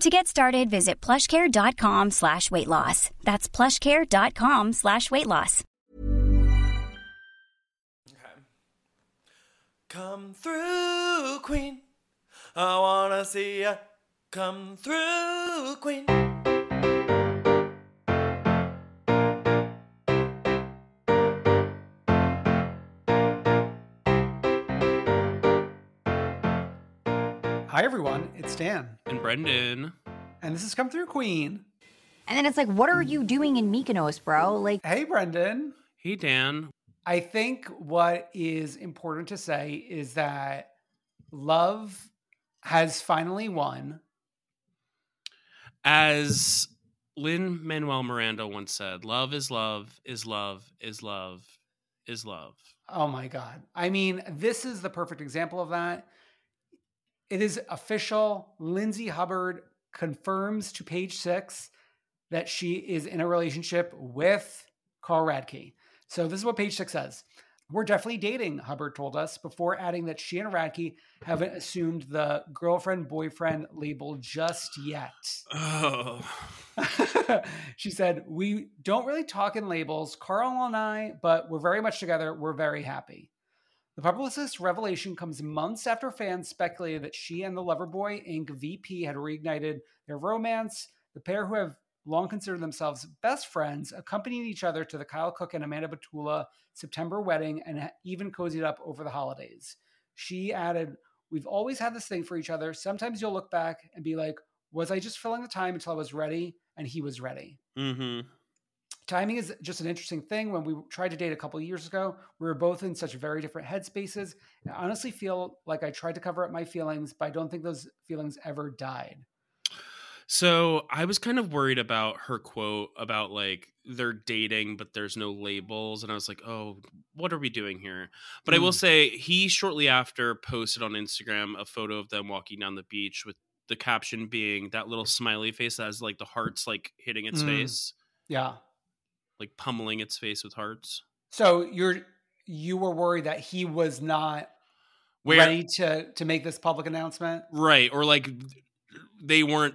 To get started, visit plushcare.com/weightloss. That's plushcare.com/weightloss. Okay. Come through, Queen. I wanna see ya. Come through, Queen. Hi, everyone. It's Dan. And Brendan. And this is Come Through, Queen. And then it's like, what are you doing in Mykonos, bro? Like, hey, Brendan. Hey, Dan. I think what is important to say is that love has finally won. As Lin-Manuel Miranda once said, love is love is love is love is love. Oh my God. I mean, this is the perfect example of that. It is official. Lindsay Hubbard confirms to Page Six that she is in a relationship with Carl Radke. So this is what Page Six says. We're definitely dating, Hubbard told us, before adding that she and Radke haven't assumed the girlfriend-boyfriend label just yet. Oh. She said, we don't really talk in labels, Carl and I, but we're very much together. We're very happy. The publicist's revelation comes months after fans speculated that she and the Loverboy Inc. VP had reignited their romance. The pair, who have long considered themselves best friends, accompanied each other to the Kyle Cook and Amanda Batula September wedding and even cozied up over the holidays. She added, we've always had this thing for each other. Sometimes you'll look back and be like, was I just filling the time until I was ready? And he was ready. Mm-hmm. Timing is just an interesting thing. When we tried to date a couple of years ago, we were both in such very different headspaces. And I honestly feel like I tried to cover up my feelings, but I don't think those feelings ever died. So I was kind of worried about her quote about like they're dating, but there's no labels. And I was like, oh, what are we doing here? But I will say he shortly after posted on Instagram a photo of them walking down the beach with the caption being that little smiley face that has like the hearts like hitting its face. Yeah. Like pummeling its face with hearts. So you were worried that he was not ready to make this public announcement? Right. Or like they weren't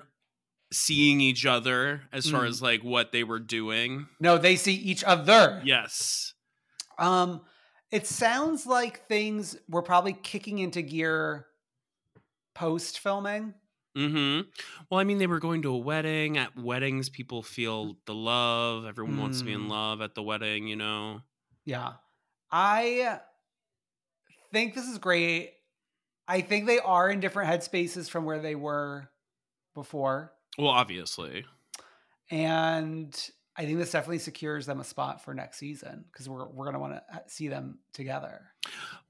seeing each other as far as like what they were doing. No, they see each other. Yes. It sounds like things were probably kicking into gear post filming. Mm-hmm. Well, I mean, they were going to a wedding. At weddings, people feel the love. Everyone wants to be in love at the wedding, you know? Yeah. I think this is great. I think they are in different headspaces from where they were before. Well, obviously. And I think this definitely secures them a spot for next season because we're going to want to see them together.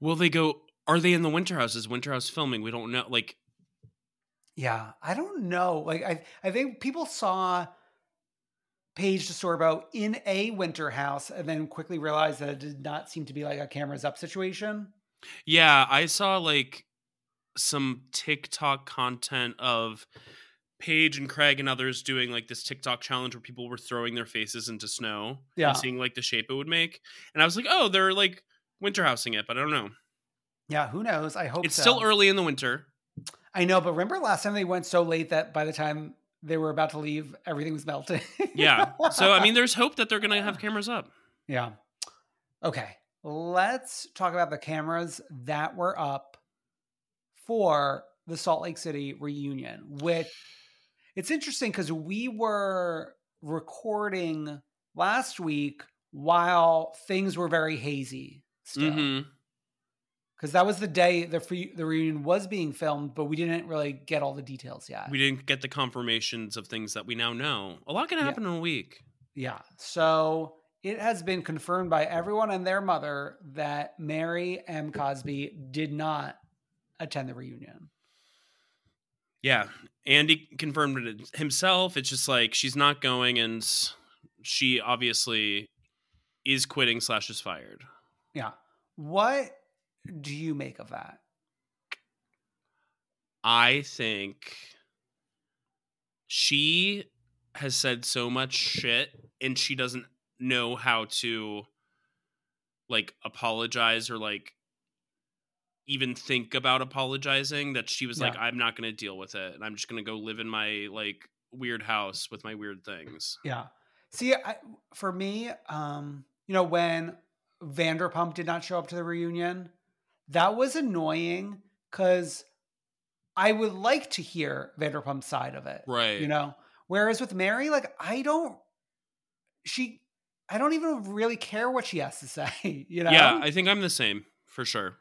Will they go? Are they in the Winterhouse? Is Winterhouse filming? We don't know. Like, yeah, I don't know. Like, I think people saw Paige DeSorbo in a Winterhouse and then quickly realized that it did not seem to be like a cameras up situation. Yeah, I saw like some TikTok content of Paige and Craig and others doing like this TikTok challenge where people were throwing their faces into snow and seeing like the shape it would make. And I was like, oh, they're like winter housing it, but I don't know. Yeah, who knows? I hope it's still early in the winter. I know, but remember last time they went so late that by the time they were about to leave, everything was melting. Yeah. So, I mean, there's hope that they're going to have cameras up. Yeah. Okay. Let's talk about the cameras that were up for the Salt Lake City reunion, which it's interesting because we were recording last week while things were very hazy still. Mm-hmm. Because that was the day the reunion was being filmed, but we didn't really get all the details yet. We didn't get the confirmations of things that we now know. A lot can happen in a week. Yeah. So it has been confirmed by everyone and their mother that Mary M. Cosby did not attend the reunion. Yeah. Andy confirmed it himself. It's just like she's not going, and she obviously is quitting / is fired. Yeah. What do you make of that? I think she has said so much shit and she doesn't know how to like apologize or like even think about apologizing that she was like, I'm not going to deal with it. And I'm just going to go live in my like weird house with my weird things. Yeah. See, for me, you know, when Vanderpump did not show up to the reunion, that was annoying because I would like to hear Vanderpump's side of it. Right. You know, whereas with Mary, like, I don't even really care what she has to say. You know? Yeah. I think I'm the same for sure.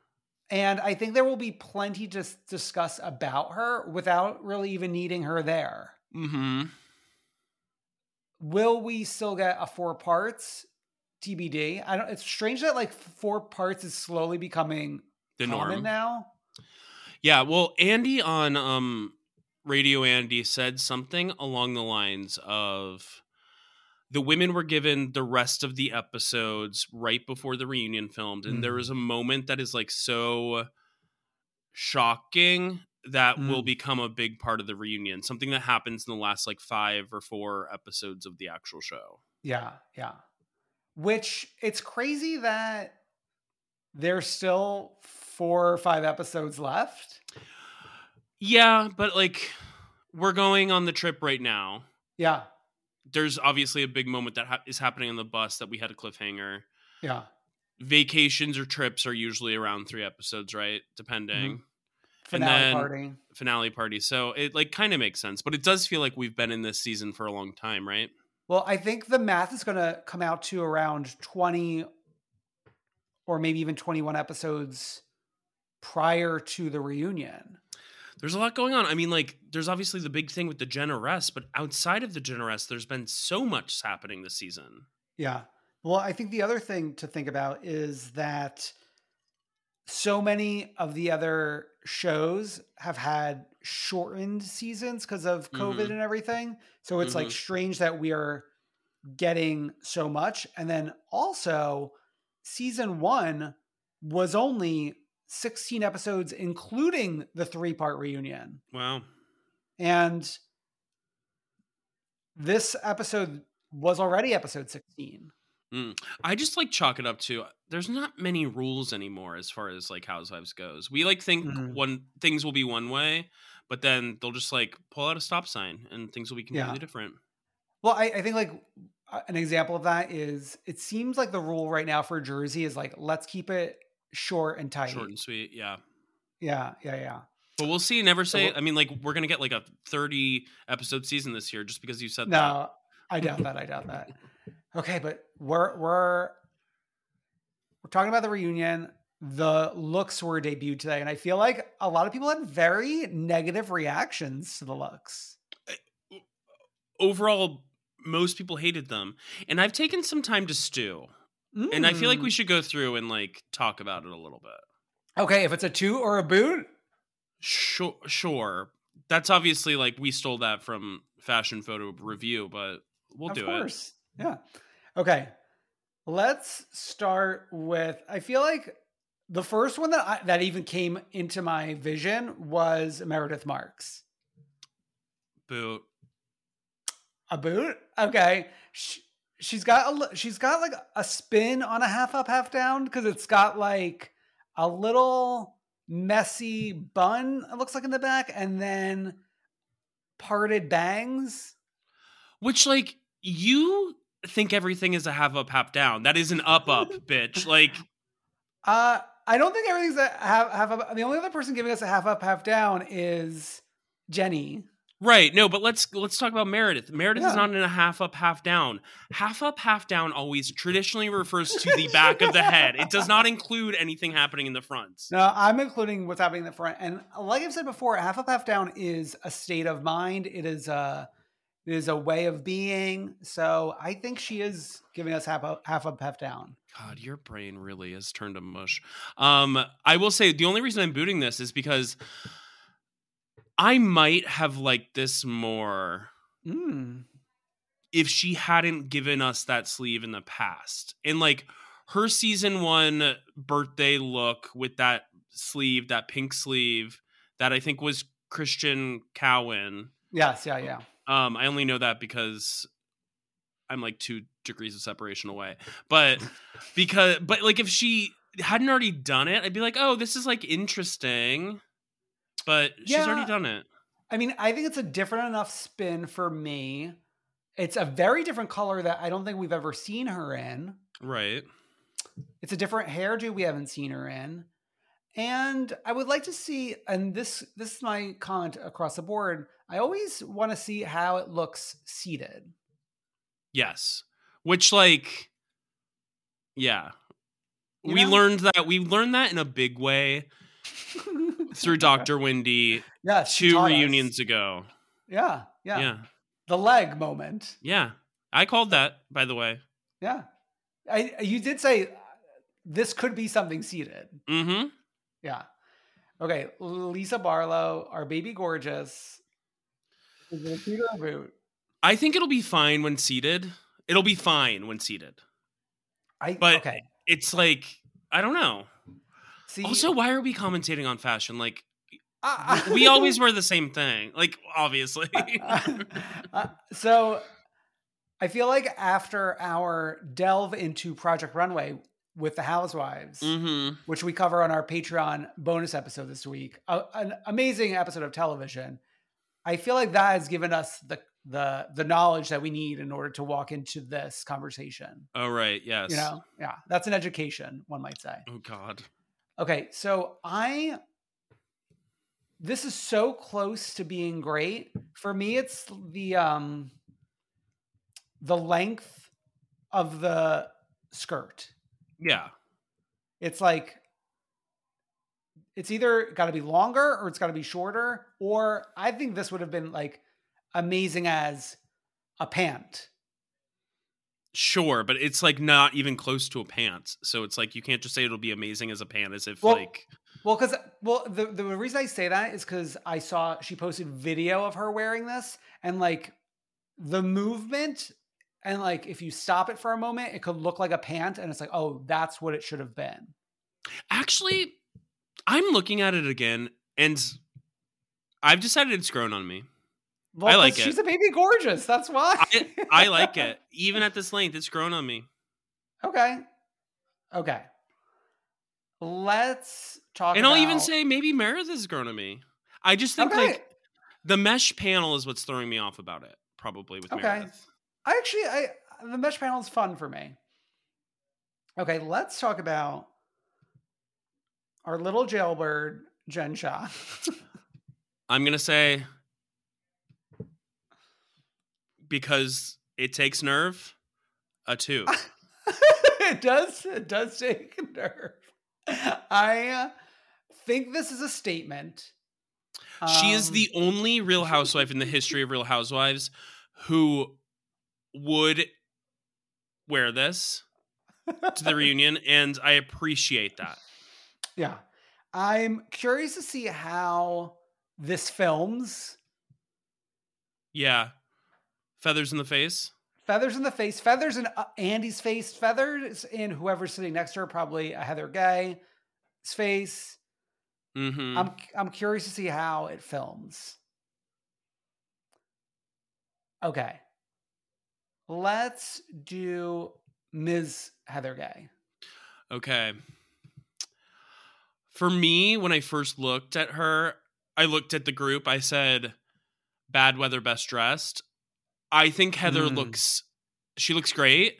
And I think there will be plenty to discuss about her without really even needing her there. Mm-hmm. Will we still get a 4 parts? TBD. It's strange that like 4 parts is slowly becoming the norm now. Yeah, well, Andy on Radio Andy said something along the lines of the women were given the rest of the episodes right before the reunion filmed, and there was a moment that is like so shocking that will become a big part of the reunion, something that happens in the last like 5 or 4 episodes of the actual show. Yeah, yeah. Which it's crazy that there's still 4 or 5 episodes left. Yeah, but like we're going on the trip right now. Yeah. There's obviously a big moment that is happening on the bus that we had a cliffhanger. Yeah. Vacations or trips are usually around 3 episodes, right? Depending. Mm-hmm. Finale party. So it like kind of makes sense, but it does feel like we've been in this season for a long time, right? Well, I think the math is going to come out to around 20 or maybe even 21 episodes prior to the reunion. There's a lot going on. I mean, like, there's obviously the big thing with the Jen arrest, but outside of the Jen arrest, there's been so much happening this season. Yeah. Well, I think the other thing to think about is that so many of the other shows have had shortened seasons because of COVID and everything. So it's like strange that we are getting so much. And then also season 1 was only 16 episodes, including the 3-part reunion. Wow. And this episode was already episode 16. I just like chalk it up to there's not many rules anymore as far as like Housewives goes. We like think one things will be one way, but then they'll just like pull out a stop sign and things will be completely different. Well, I think like an example of that is it seems like the rule right now for Jersey is like, let's keep it short and tight. Short and sweet. Yeah. Yeah. Yeah. Yeah. But we'll see. Never say, I mean, like we're going to get like a 30 episode season this year just because you said that. No, I doubt that. I doubt that. Okay, but we're talking about the reunion. The looks were debuted today, and I feel like a lot of people had very negative reactions to the looks. Overall, most people hated them, and I've taken some time to stew. And I feel like we should go through and like talk about it a little bit. Okay, if it's a toot or a boot, sure. That's obviously like we stole that from Fashion Photo Review, but we'll do it. Of course. Yeah. Okay. Let's start with, I feel like the first one that even came into my vision was Meredith Marks. boot. A boot? Okay. She's got like a spin on a half up, half down, because it's got like a little messy bun, it looks like, in the back, and then parted bangs. Which, like, you think everything is a half up, half down. That is an up, up, bitch. Like, I don't think everything's a half up. The only other person giving us a half up, half down is Jenny. Right. No, but let's talk about Meredith. Meredith is not in a half up, half down. Half up, half down always traditionally refers to the back of the head. It does not include anything happening in the front. No, I'm including what's happening in the front. And like I've said before, half up, half down is a state of mind. It is a way of being. So I think she is giving us half up, half down. God, your brain really has turned to mush. I will say the only reason I'm booting this is because I might have liked this more if she hadn't given us that sleeve in the past. And like her season 1 birthday look with that sleeve, that pink sleeve that I think was Christian Cowan. Yes. Yeah. Yeah. I only know that because I'm like 2 degrees of separation away, but like if she hadn't already done it, I'd be like, oh, this is like interesting. But she's already done it. I mean, I think it's a different enough spin for me. It's a very different color that I don't think we've ever seen her in. Right. It's a different hairdo we haven't seen her in. And I would like to see, and this is my comment across the board, I always want to see how it looks seated. Yes. Which, like, yeah. We learned that in a big way. Through Dr. Wendy, yes, 2 reunions ago. Yeah. The leg moment. Yeah. I called that, by the way. Yeah. You did say this could be something seated. Mm-hmm. Yeah. Okay. Lisa Barlow, our baby gorgeous. Is it a seat or a boot? I think it'll be fine when seated. It'll be fine when seated. But it's like, I don't know. See, also, why are we commentating on fashion? Like, we always wear the same thing. Like, obviously. So, I feel like after our delve into Project Runway with the Housewives, which we cover on our Patreon bonus episode this week, an amazing episode of television, I feel like that has given us the knowledge that we need in order to walk into this conversation. Oh, right. Yes. You know? Yeah. That's an education, one might say. Oh, God. Okay, so this is so close to being great. For me, it's the length of the skirt. Yeah. It's like, it's either got to be longer or it's got to be shorter, or I think this would have been like amazing as a pant. Sure, but it's like not even close to a pant. So it's like you can't just say it'll be amazing as a pant as if the reason I say that is because I saw she posted video of her wearing this, and like the movement, and like if you stop it for a moment, it could look like a pant, and it's like, oh, that's what it should have been. Actually, I'm looking at it again and I've decided it's grown on me. Well, I like it. She's a baby gorgeous. That's why. I like it. Even at this length, it's grown on me. Okay. Let's talk about... And I'll even say maybe Meredith has grown on me. I just think like the mesh panel is what's throwing me off about it, probably, with Meredith. The mesh panel is fun for me. Okay, let's talk about our little jailbird, Jen Shah. I'm going to say... because it takes nerve, a 2. It does take nerve. I think this is a statement. She is the only Real Housewife in the history of Real Housewives who would wear this to the reunion, and I appreciate that. Yeah. I'm curious to see how this films. Yeah. Feathers in the face? Feathers in Andy's face. Feathers in whoever's sitting next to her, probably Heather Gay's face. Mm-hmm. I'm curious to see how it films. Okay. Let's do Ms. Heather Gay. Okay. For me, when I first looked at her, I looked at the group. I said, bad weather, best dressed. I think Heather looks great.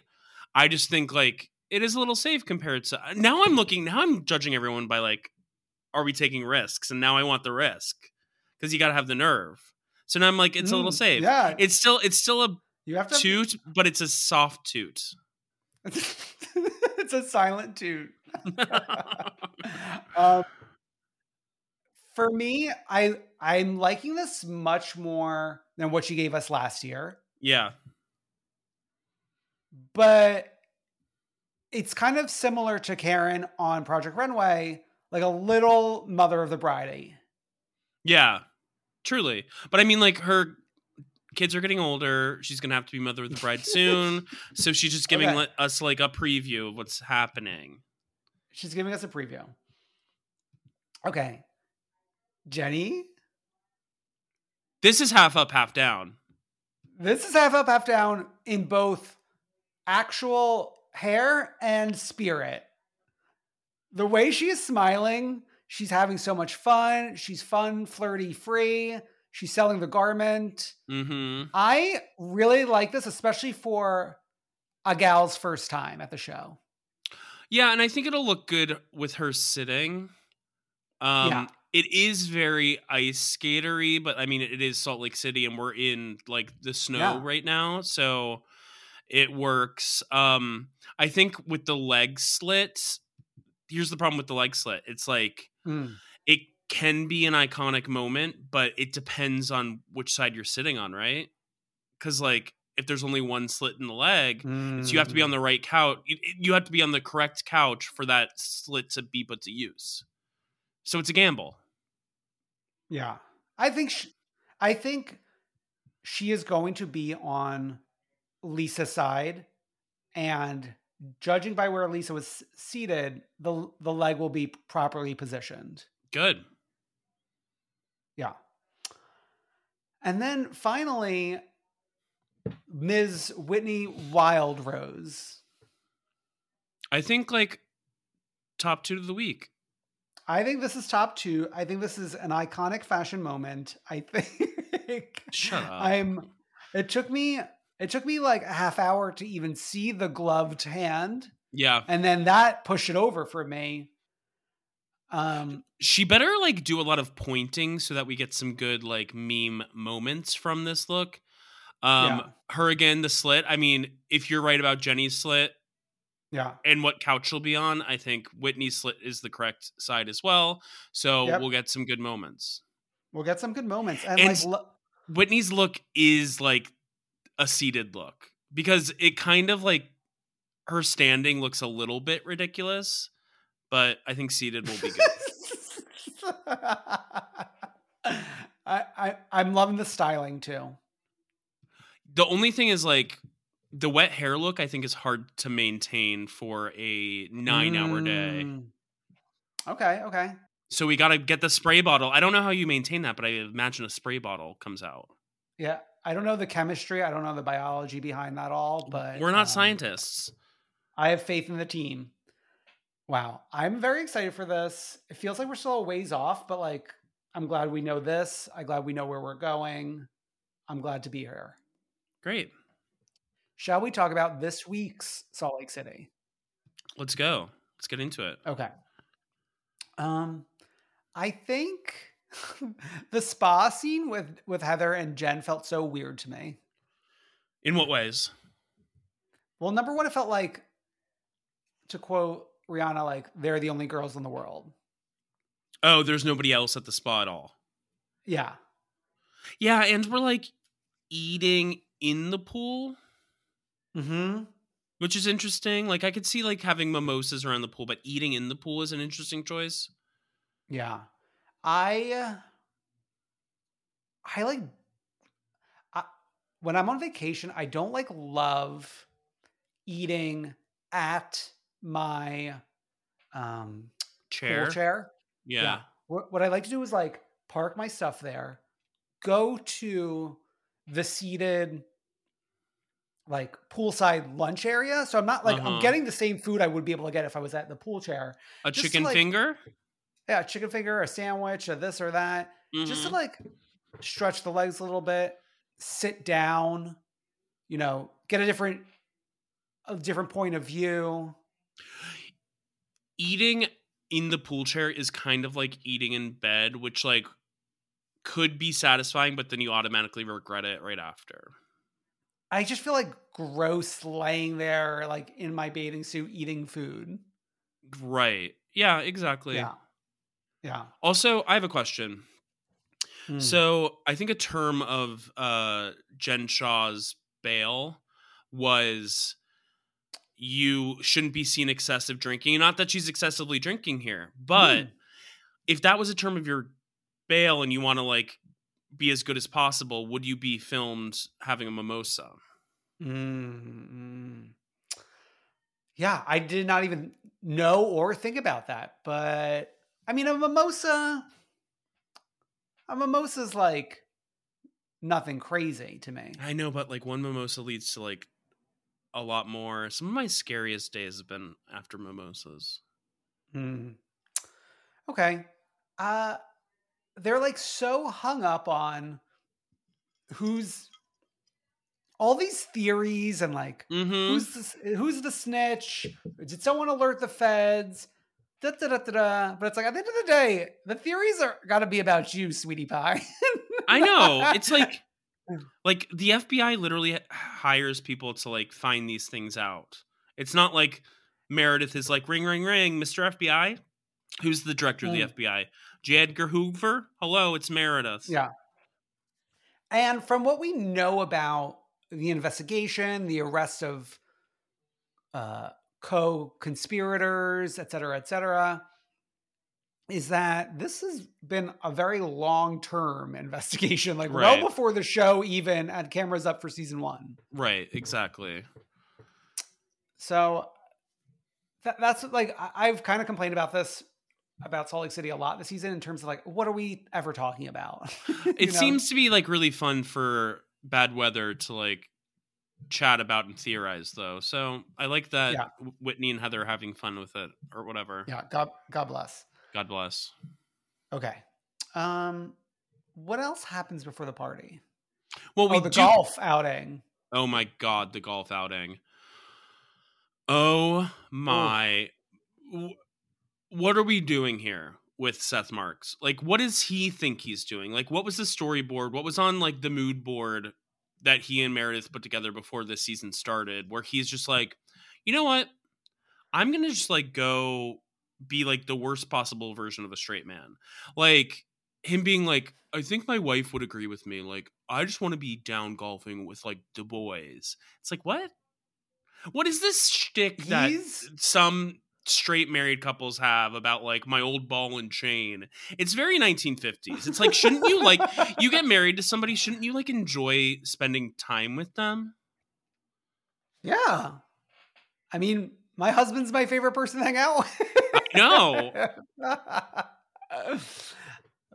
I just think like it is a little safe compared to now I'm judging everyone by like, are we taking risks? And now I want the risk because you got to have the nerve. So now I'm like, it's a little safe. Yeah. It's still a toot, but it's a soft toot. It's a silent toot. For me, I'm liking this much more than what she gave us last year. Yeah. But it's kind of similar to Karen on Project Runway, like a little Mother of the Bride-y. Yeah, truly. But I mean, like, her kids are getting older. She's going to have to be Mother of the Bride soon. So she's just giving us like a preview of what's happening. She's giving us a preview. Okay. Jenny? This is half up, half down. This is half up, half down in both actual hair and spirit. The way she is smiling, she's having so much fun. She's fun, flirty, free. She's selling the garment. Mm-hmm. I really like this, especially for a gal's first time at the show. Yeah, and I think it'll look good with her sitting. Yeah. It is very ice skatery, but I mean, it is Salt Lake City and we're in like the snow right now. So it works. I think with the leg slits, here's the problem with the leg slit. It's like, it can be an iconic moment, but it depends on which side you're sitting on, right? Because like, if there's only one slit in the leg, so you have to be on the right couch. You have to be on the correct couch for that slit to be put to use. So it's a gamble. Yeah. I think she is going to be on Lisa's side, and judging by where Lisa was seated, the leg will be properly positioned. Good. Yeah. And then finally, Ms. Whitney Wildrose. I think like top 2 of the week. I think this is top 2. I think this is an iconic fashion moment. I think shut up. It took me like a half hour to even see the gloved hand. Yeah. And then that pushed it over for me. She better like do a lot of pointing so that we get some good like meme moments from this look. Her again, the slit. I mean, if you're right about Jenny's slit, yeah, and what couch she'll be on, I think Whitney's slit is the correct side as well. So we'll get some good moments. And like, Whitney's look is like a seated look, because it kind of like her standing looks a little bit ridiculous, but I think seated will be good. I'm loving the styling too. The only thing is like the wet hair look, I think, is hard to maintain for a 9-hour day. Okay. So we got to get the spray bottle. I don't know how you maintain that, but I imagine a spray bottle comes out. Yeah. I don't know the chemistry. I don't know the biology behind that all, but we're not scientists. I have faith in the team. Wow. I'm very excited for this. It feels like we're still a ways off, but like, I'm glad we know this. I'm glad we know where we're going. I'm glad to be here. Great. Shall we talk about this week's Salt Lake City? Let's go. Let's get into it. Okay. I think the spa scene with Heather and Jen felt so weird to me. In what ways? Well, number one, it felt like, to quote Rihanna, like, they're the only girls in the world. Oh, there's nobody else at the spa at all. Yeah. Yeah, and we're like eating in the pool, which is interesting. Like, I could see like having mimosas around the pool, but eating in the pool is an interesting choice. Yeah. I when I'm on vacation, I don't like love eating at my pool chair. What I like to do is like park my stuff there, go to the seated like poolside lunch area. So I'm not like, I'm getting the same food I would be able to get if I was at the pool chair. A just chicken finger? Yeah, a chicken finger, a sandwich, a this or that. Mm-hmm. Just to like stretch the legs a little bit, sit down, you know, get a different point of view. Eating in the pool chair is kind of like eating in bed, which like could be satisfying, but then you automatically regret it right after. I just feel like gross laying there, like in my bathing suit, eating food. Right. Yeah, exactly. Yeah. Also, I have a question. So I think a term of Jen Shah's bail was you shouldn't be seen excessive drinking. Not that she's excessively drinking here, but if that was a term of your bail and you want to like be as good as possible, would you be filmed having a mimosa? Yeah, I did not even know or think about that. But I mean, a mimosa's like nothing crazy to me. I know, but like one mimosa leads to like a lot more. Some of my scariest days have been after mimosas. Okay. They're like so hung up on who's all these theories and like, who's the snitch? Did someone alert the feds? But it's like, at the end of the day, the theories are gotta be about you, sweetie pie. I know. It's like the FBI literally hires people to like find these things out. It's not like Meredith is like, ring, ring, ring, Mr. FBI. Who's the director of the FBI? J. Edgar Hoover? Hello, it's Meredith. Yeah. And from what we know about the investigation, the arrest of co-conspirators, et cetera, is that this has been a very long-term investigation, like well before the show even had cameras up for season one. Right, exactly. So that's like, I've kind of complained about this, about Salt Lake City a lot this season in terms of like, what are we ever talking about? It seems to be like really fun for bad weather to like chat about and theorize though. So I like that Whitney and Heather having fun with it or whatever. Yeah. God bless. Okay. What else happens before the party? Well, golf outing. Oh my God. The golf outing. Oh my. Ooh. What are we doing here with Seth Marks? Like, what does he think he's doing? Like, what was the storyboard? What was on like the mood board that he and Meredith put together before this season started, where he's just like, you know what? I'm going to just like go be like the worst possible version of a straight man. Like him being like, I think my wife would agree with me. Like, I just want to be down golfing with like the boys. It's like, what? What is this shtick that some straight married couples have about like my old ball and chain? It's very 1950s. It's like, shouldn't you like, you get married to somebody, shouldn't you like enjoy spending time with them? Yeah. I mean, my husband's my favorite person to hang out with. I know.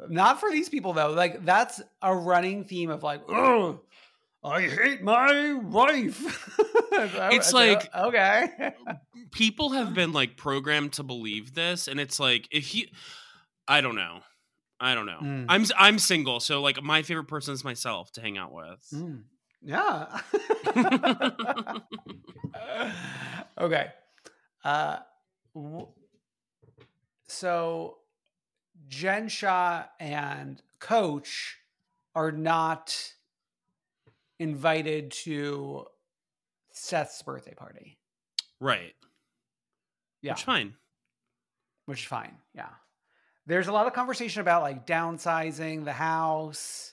Not for these people though. Like that's a running theme of like, ugh, I hate my wife. It's like, okay. People have been like programmed to believe this. And it's like, if you, I don't know. I'm single. So like my favorite person is myself to hang out with. Yeah. Okay. So Jen Shah and Coach are not invited to Seth's birthday party. Right. Yeah. Which is fine. Yeah. There's a lot of conversation about like downsizing the house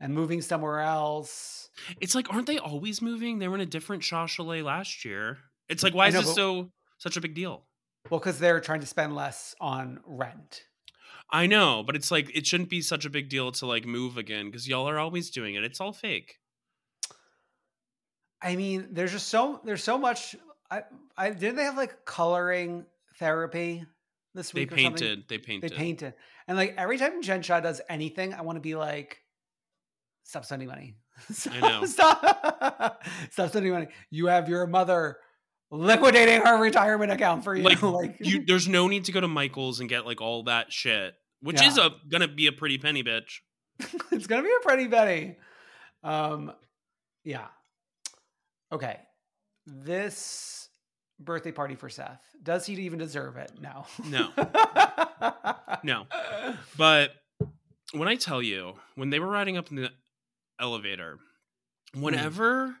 and moving somewhere else. It's like, aren't they always moving? They were in a different Shah chalet last year. It's like, why is this such a big deal? Well, because they're trying to spend less on rent. I know, but it's like, it shouldn't be such a big deal to like move again because y'all are always doing it. It's all fake. I mean, there's so much. Didn't they have like coloring therapy this week? They painted. And like every time Jen Shah does anything, I want to be like, stop spending money. I know. Stop spending money. You have your mother liquidating her retirement account for you. There's no need to go to Michael's and get all that shit, which is gonna be a pretty penny, bitch. It's gonna be a pretty penny. Yeah. Okay. This birthday party for Seth. Does he even deserve it? No. No. But when I tell you, when they were riding up in the elevator, whenever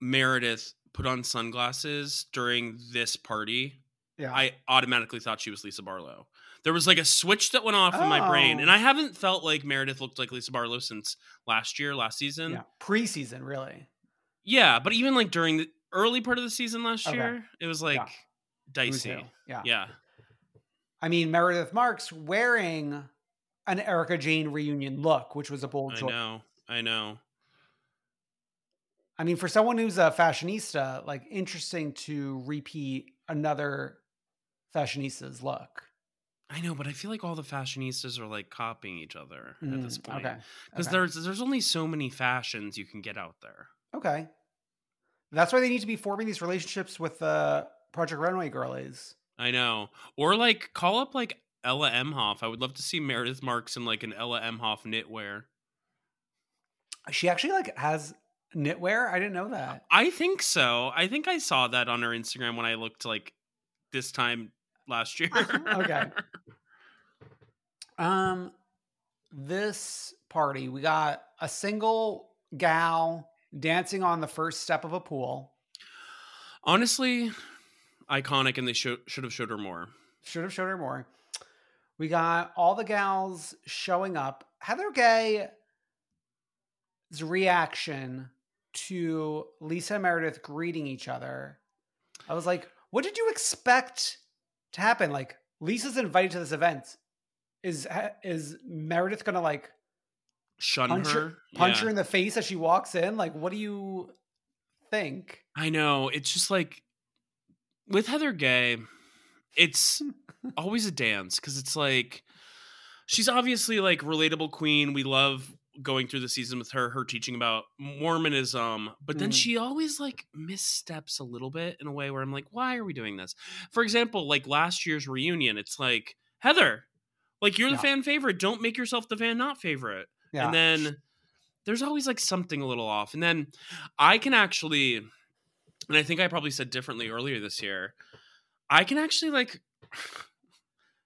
Meredith put on sunglasses during this party, I automatically thought she was Lisa Barlow. There was a switch that went off in my brain, and I haven't felt like Meredith looked like Lisa Barlow since last season. Yeah. Preseason, really. Yeah, but even during the early part of the season last year, it was dicey. Uzi. Yeah. I mean, Meredith Marks wearing an Erika Jayne reunion look, which was a bold choice. I know. I mean, for someone who's a fashionista, interesting to repeat another fashionista's look. I know, but I feel all the fashionistas are copying each other at this point. Okay. Because there's only so many fashions you can get out there. Okay. That's why they need to be forming these relationships with Project Runway girlies. I know. Or call up Ella Emhoff. I would love to see Meredith Marks in an Ella Emhoff knitwear. She actually has knitwear? I didn't know that. I think so. I think I saw that on her Instagram when I looked this time last year. Okay. This party, we got a single gal dancing on the first step of a pool. Honestly, iconic, and they should have showed her more. We got all the gals showing up. Heather Gay's reaction to Lisa and Meredith greeting each other. I was like, what did you expect to happen? Lisa's invited to this event. Is Meredith going to shun her? Punch her in the face as she walks in? What do you think? I know. It's just with Heather Gay, it's always a dance. Cause it's she's obviously relatable queen. We love going through the season with her teaching about Mormonism, but then she always missteps a little bit in a way where I'm why are we doing this? For example, last year's reunion, it's Heather, you're the fan favorite. Don't make yourself the fan not favorite. Yeah. And then there's always something a little off. And then I think I probably said differently earlier this year, I can actually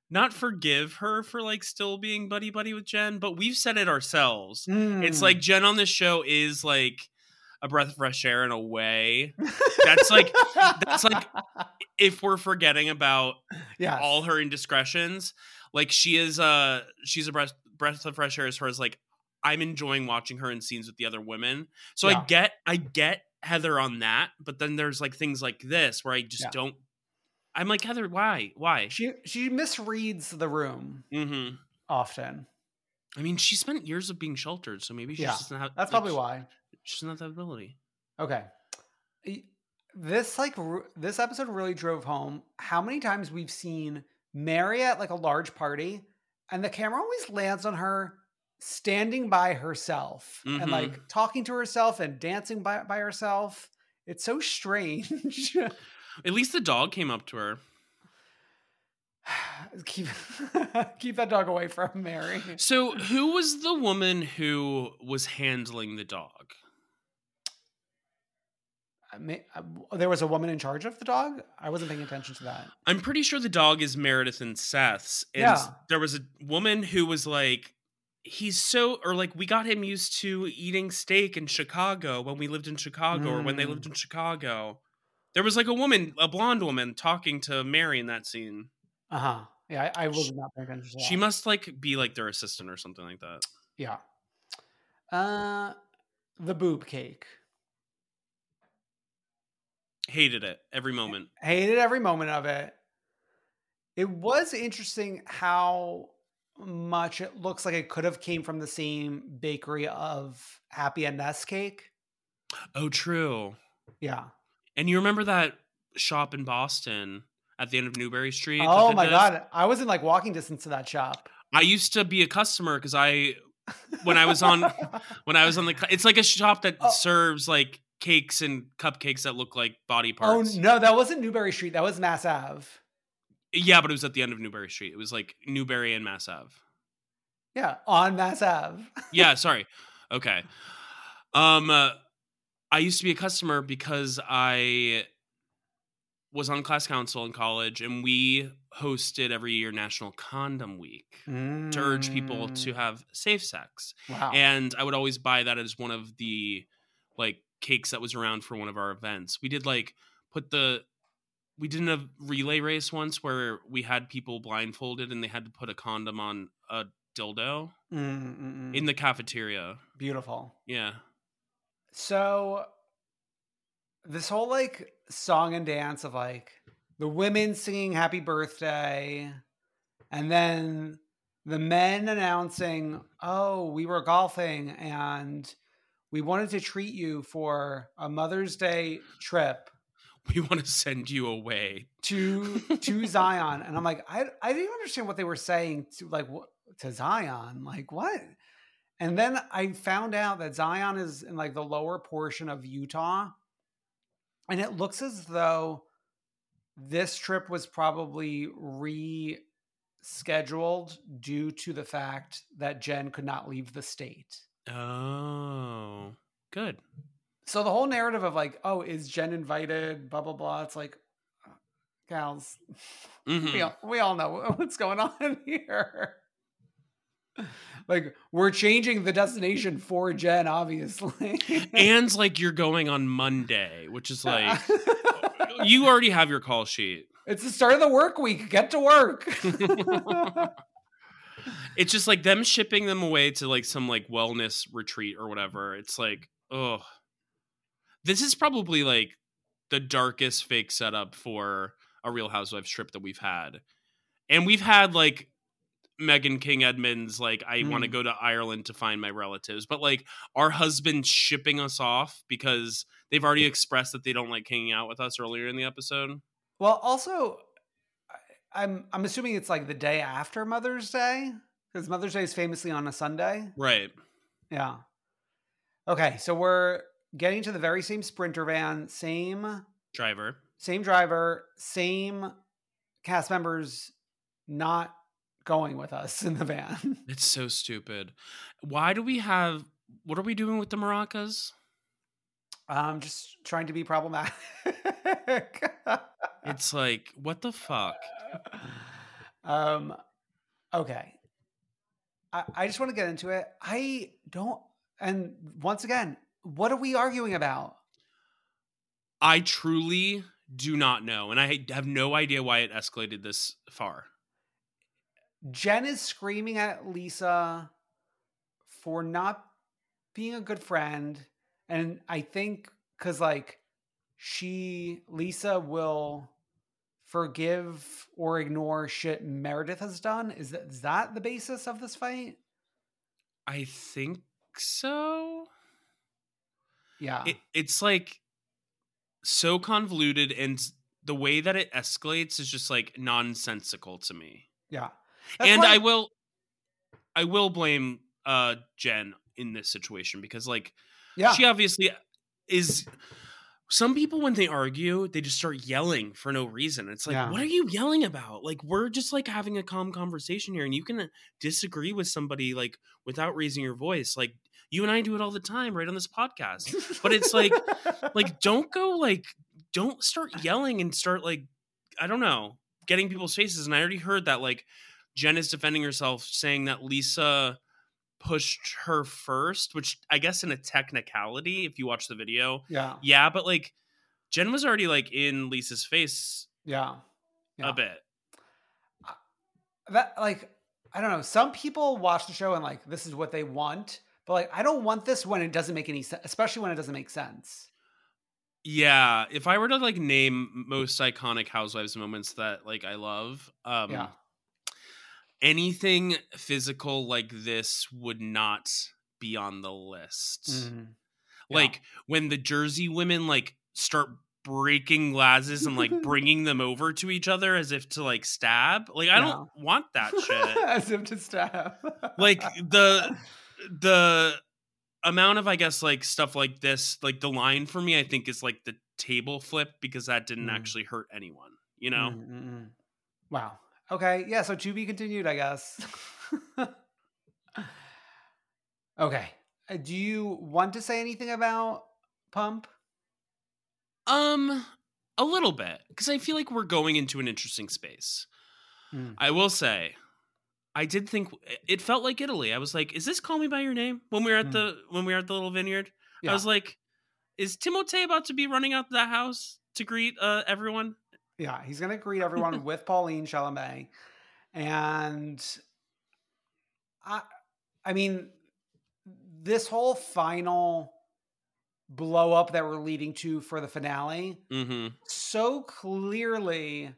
not forgive her for still being buddy with Jen, but we've said it ourselves. It's Jen on this show is a breath of fresh air in a way. That's if we're forgetting about all her indiscretions, she is she's a breath of fresh air as far as I'm enjoying watching her in scenes with the other women. So I get Heather on that, but then there's things like this where I just don't. I'm Heather, why? She misreads the room often. I mean, she spent years of being sheltered, so maybe she just doesn't have... That's probably why. She doesn't have that ability. Okay. This, this episode really drove home how many times we've seen Mary at, a large party, and the camera always lands on her standing by herself and, talking to herself and dancing by herself. It's so strange. At least the dog came up to her. Keep that dog away from Mary. So who was the woman who was handling the dog? There was a woman in charge of the dog? I wasn't paying attention to that. I'm pretty sure the dog is Meredith and Seth's. And there was a woman who was we got him used to eating steak in Chicago when we lived in Chicago or when they lived in Chicago. There was a woman, a blonde woman, talking to Mary in that scene. Uh-huh. Yeah, I was not paying attention to that. She must, be, their assistant or something like that. Yeah. The boob cake. Hated it. Every moment. Hated every moment of it. It was interesting how much it looks like it could have came from the same bakery of Happy and Nest Cake. Oh, true. Yeah. And you remember that shop in Boston at the end of Newberry Street? Oh my God. I was in walking distance to that shop. I used to be a customer because I when I was on the, it's like a shop that serves like cakes and cupcakes that look like body parts. Oh no, that wasn't Newberry Street. That was Mass Ave. Yeah, but it was at the end of Newberry Street. It was like Newberry and Mass Ave. Yeah, on Mass Ave. Yeah, sorry. Okay. I used to be a customer because I was on class council in college, and we hosted every year National Condom Week to urge people to have safe sex. Wow. And I would always buy that as one of the like cakes that was around for one of our events. We did like we did a relay race once where we had people blindfolded and they had to put a condom on a dildo in the cafeteria. Beautiful. Yeah. So this whole like song and dance of like the women singing happy birthday and then the men announcing, oh, we were golfing and we wanted to treat you for a Mother's Day trip. We want to send you away to Zion. And I'm like, I didn't understand what they were saying to Zion. Like what? And then I found out that Zion is in like the lower portion of Utah. And it looks as though this trip was probably rescheduled due to the fact that Jen could not leave the state. Oh, good. So the whole narrative of like, oh, is Jen invited? Blah, blah, blah. It's like, gals, we all know what's going on here. Like, we're changing the destination for Jen, obviously. And like, you're going on Monday, which is like, you already have your call sheet. It's the start of the work week. Get to work. It's just like them shipping them away to like some like wellness retreat or whatever. It's like, oh, this is probably like the darkest fake setup for a Real Housewives trip that we've had. And we've had like Meghan King Edmonds, like, I want to go to Ireland to find my relatives, but like our husband shipping us off because they've already expressed that they don't like hanging out with us earlier in the episode. Well, also I'm assuming it's like the day after Mother's Day, because Mother's Day is famously on a Sunday. Right. Yeah. Okay. So we're getting to the very same Sprinter van, same driver, same cast members, not going with us in the van. It's so stupid. Why do we have, what are we doing with the maracas? Just trying to be problematic. It's like, what the fuck? Okay. I just want to get into it. And once again, what are we arguing about? I truly do not know. And I have no idea why it escalated this far. Jen is screaming at Lisa for not being a good friend. And I think because like Lisa will forgive or ignore shit Meredith has done. Is that the basis of this fight? I think so. Yeah. It's like so convoluted. And the way that it escalates is just like nonsensical to me. Yeah. And I will blame Jen in this situation because like, yeah, she obviously is. Some people, when they argue, they just start yelling for no reason. It's like, What are you yelling about? Like, we're just like having a calm conversation here, and you can disagree with somebody like without raising your voice. Like you and I do it all the time, right, on this podcast. But it's like, don't start yelling and start like, I don't know, getting people's faces. And I already heard that like Jen is defending herself, saying that Lisa pushed her first, which I guess in a technicality, if you watch the video. Yeah. Yeah. But like Jen was already like in Lisa's face. Yeah. Yeah. A bit. That like, I don't know. Some people watch the show and like, this is what they want, but like, I don't want this when it doesn't make any sense, especially when it doesn't make sense. Yeah. If I were to like name most iconic Housewives moments that like I love, anything physical like this would not be on the list. Mm-hmm. Yeah. Like when the Jersey women like start breaking glasses and like bringing them over to each other as if to like stab. Like I don't want that shit. As if to stab. Like the the amount of, I guess, like stuff like this, like the line for me, I think is like the table flip, because that didn't actually hurt anyone, you know? Mm-mm-mm. Wow. Okay. Yeah. So to be continued, I guess. Okay. Do you want to say anything about Pump? A little bit, because I feel like we're going into an interesting space. Mm. I will say, I did think it felt like Italy. I was like, "Is this Call Me by Your Name?" When we were at the little vineyard, yeah. I was like, "Is Timothée about to be running out of that house to greet everyone?" Yeah, he's gonna greet everyone with Pauline Chalamet, and I mean, this whole final blow up that we're leading to for the finale, so clearly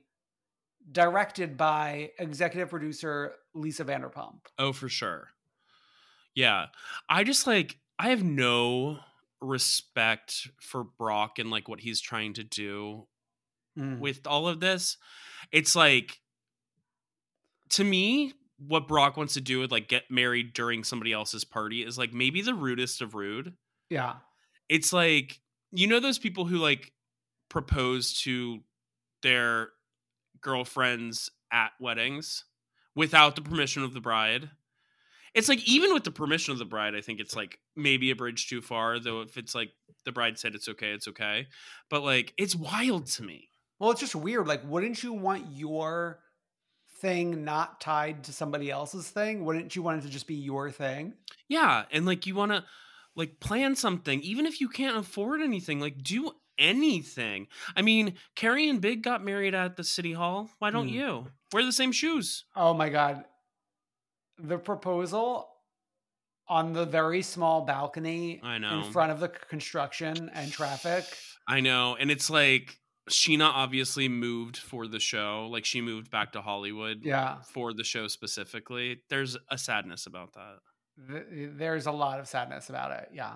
directed by executive producer Lisa Vanderpump. Oh, for sure. Yeah. I just like, I have no respect for Brock and like what he's trying to do with all of this. It's like, to me, what Brock wants to do with like get married during somebody else's party is like maybe the rudest of rude. Yeah. It's like, you know, those people who like propose to their girlfriends at weddings without the permission of the bride. It's like, even with the permission of the bride, I think it's like maybe a bridge too far, though. If it's like the bride said, it's okay, it's okay. But like, it's wild to me. Well, it's just weird. Like, wouldn't you want your thing not tied to somebody else's thing? Wouldn't you want it to just be your thing? Yeah. And like, you want to, like, plan something, even if you can't afford anything, like, do anything. I mean, Carrie and Big got married at the city hall. Why don't you wear the same shoes? Oh my God. The proposal on the very small balcony in front of the construction and traffic. I know. And it's like, Sheena obviously moved for the show. Like, she moved back to Hollywood for the show specifically. There's a sadness about that. There's a lot of sadness about it. Yeah.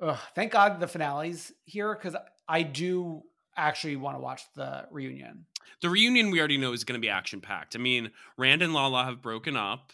Ugh, thank God the finale's here, because I do actually want to watch the reunion. The reunion we already know is going to be action-packed. I mean, Rand and Lala have broken up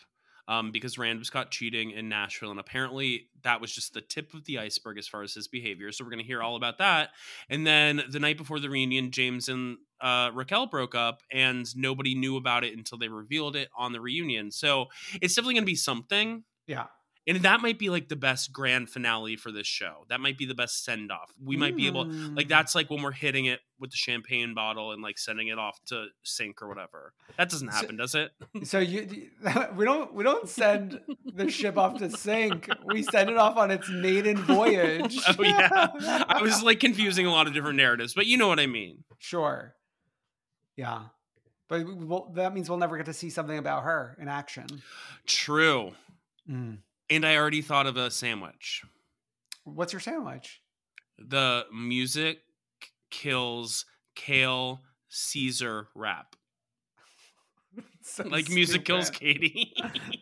because Rand was caught cheating in Nashville, and apparently that was just the tip of the iceberg as far as his behavior. So we're going to hear all about that. And then the night before the reunion, James and Raquel broke up, and nobody knew about it until they revealed it on the reunion. So it's definitely going to be something. Yeah. And that might be like the best grand finale for this show. That might be the best send off. We might be able, like, that's like when we're hitting it with the champagne bottle and like sending it off to sink or whatever. That doesn't happen, does it? So we don't send the ship off to sink. We send it off on its maiden voyage. Oh yeah. I was like confusing a lot of different narratives, but you know what I mean? Sure. Yeah. But that means we'll never get to see something about her in action. True. Mm. And I already thought of a sandwich. What's your sandwich? The Music Kills Kale Caesar wrap. So like, stupid. Music Kills Katie.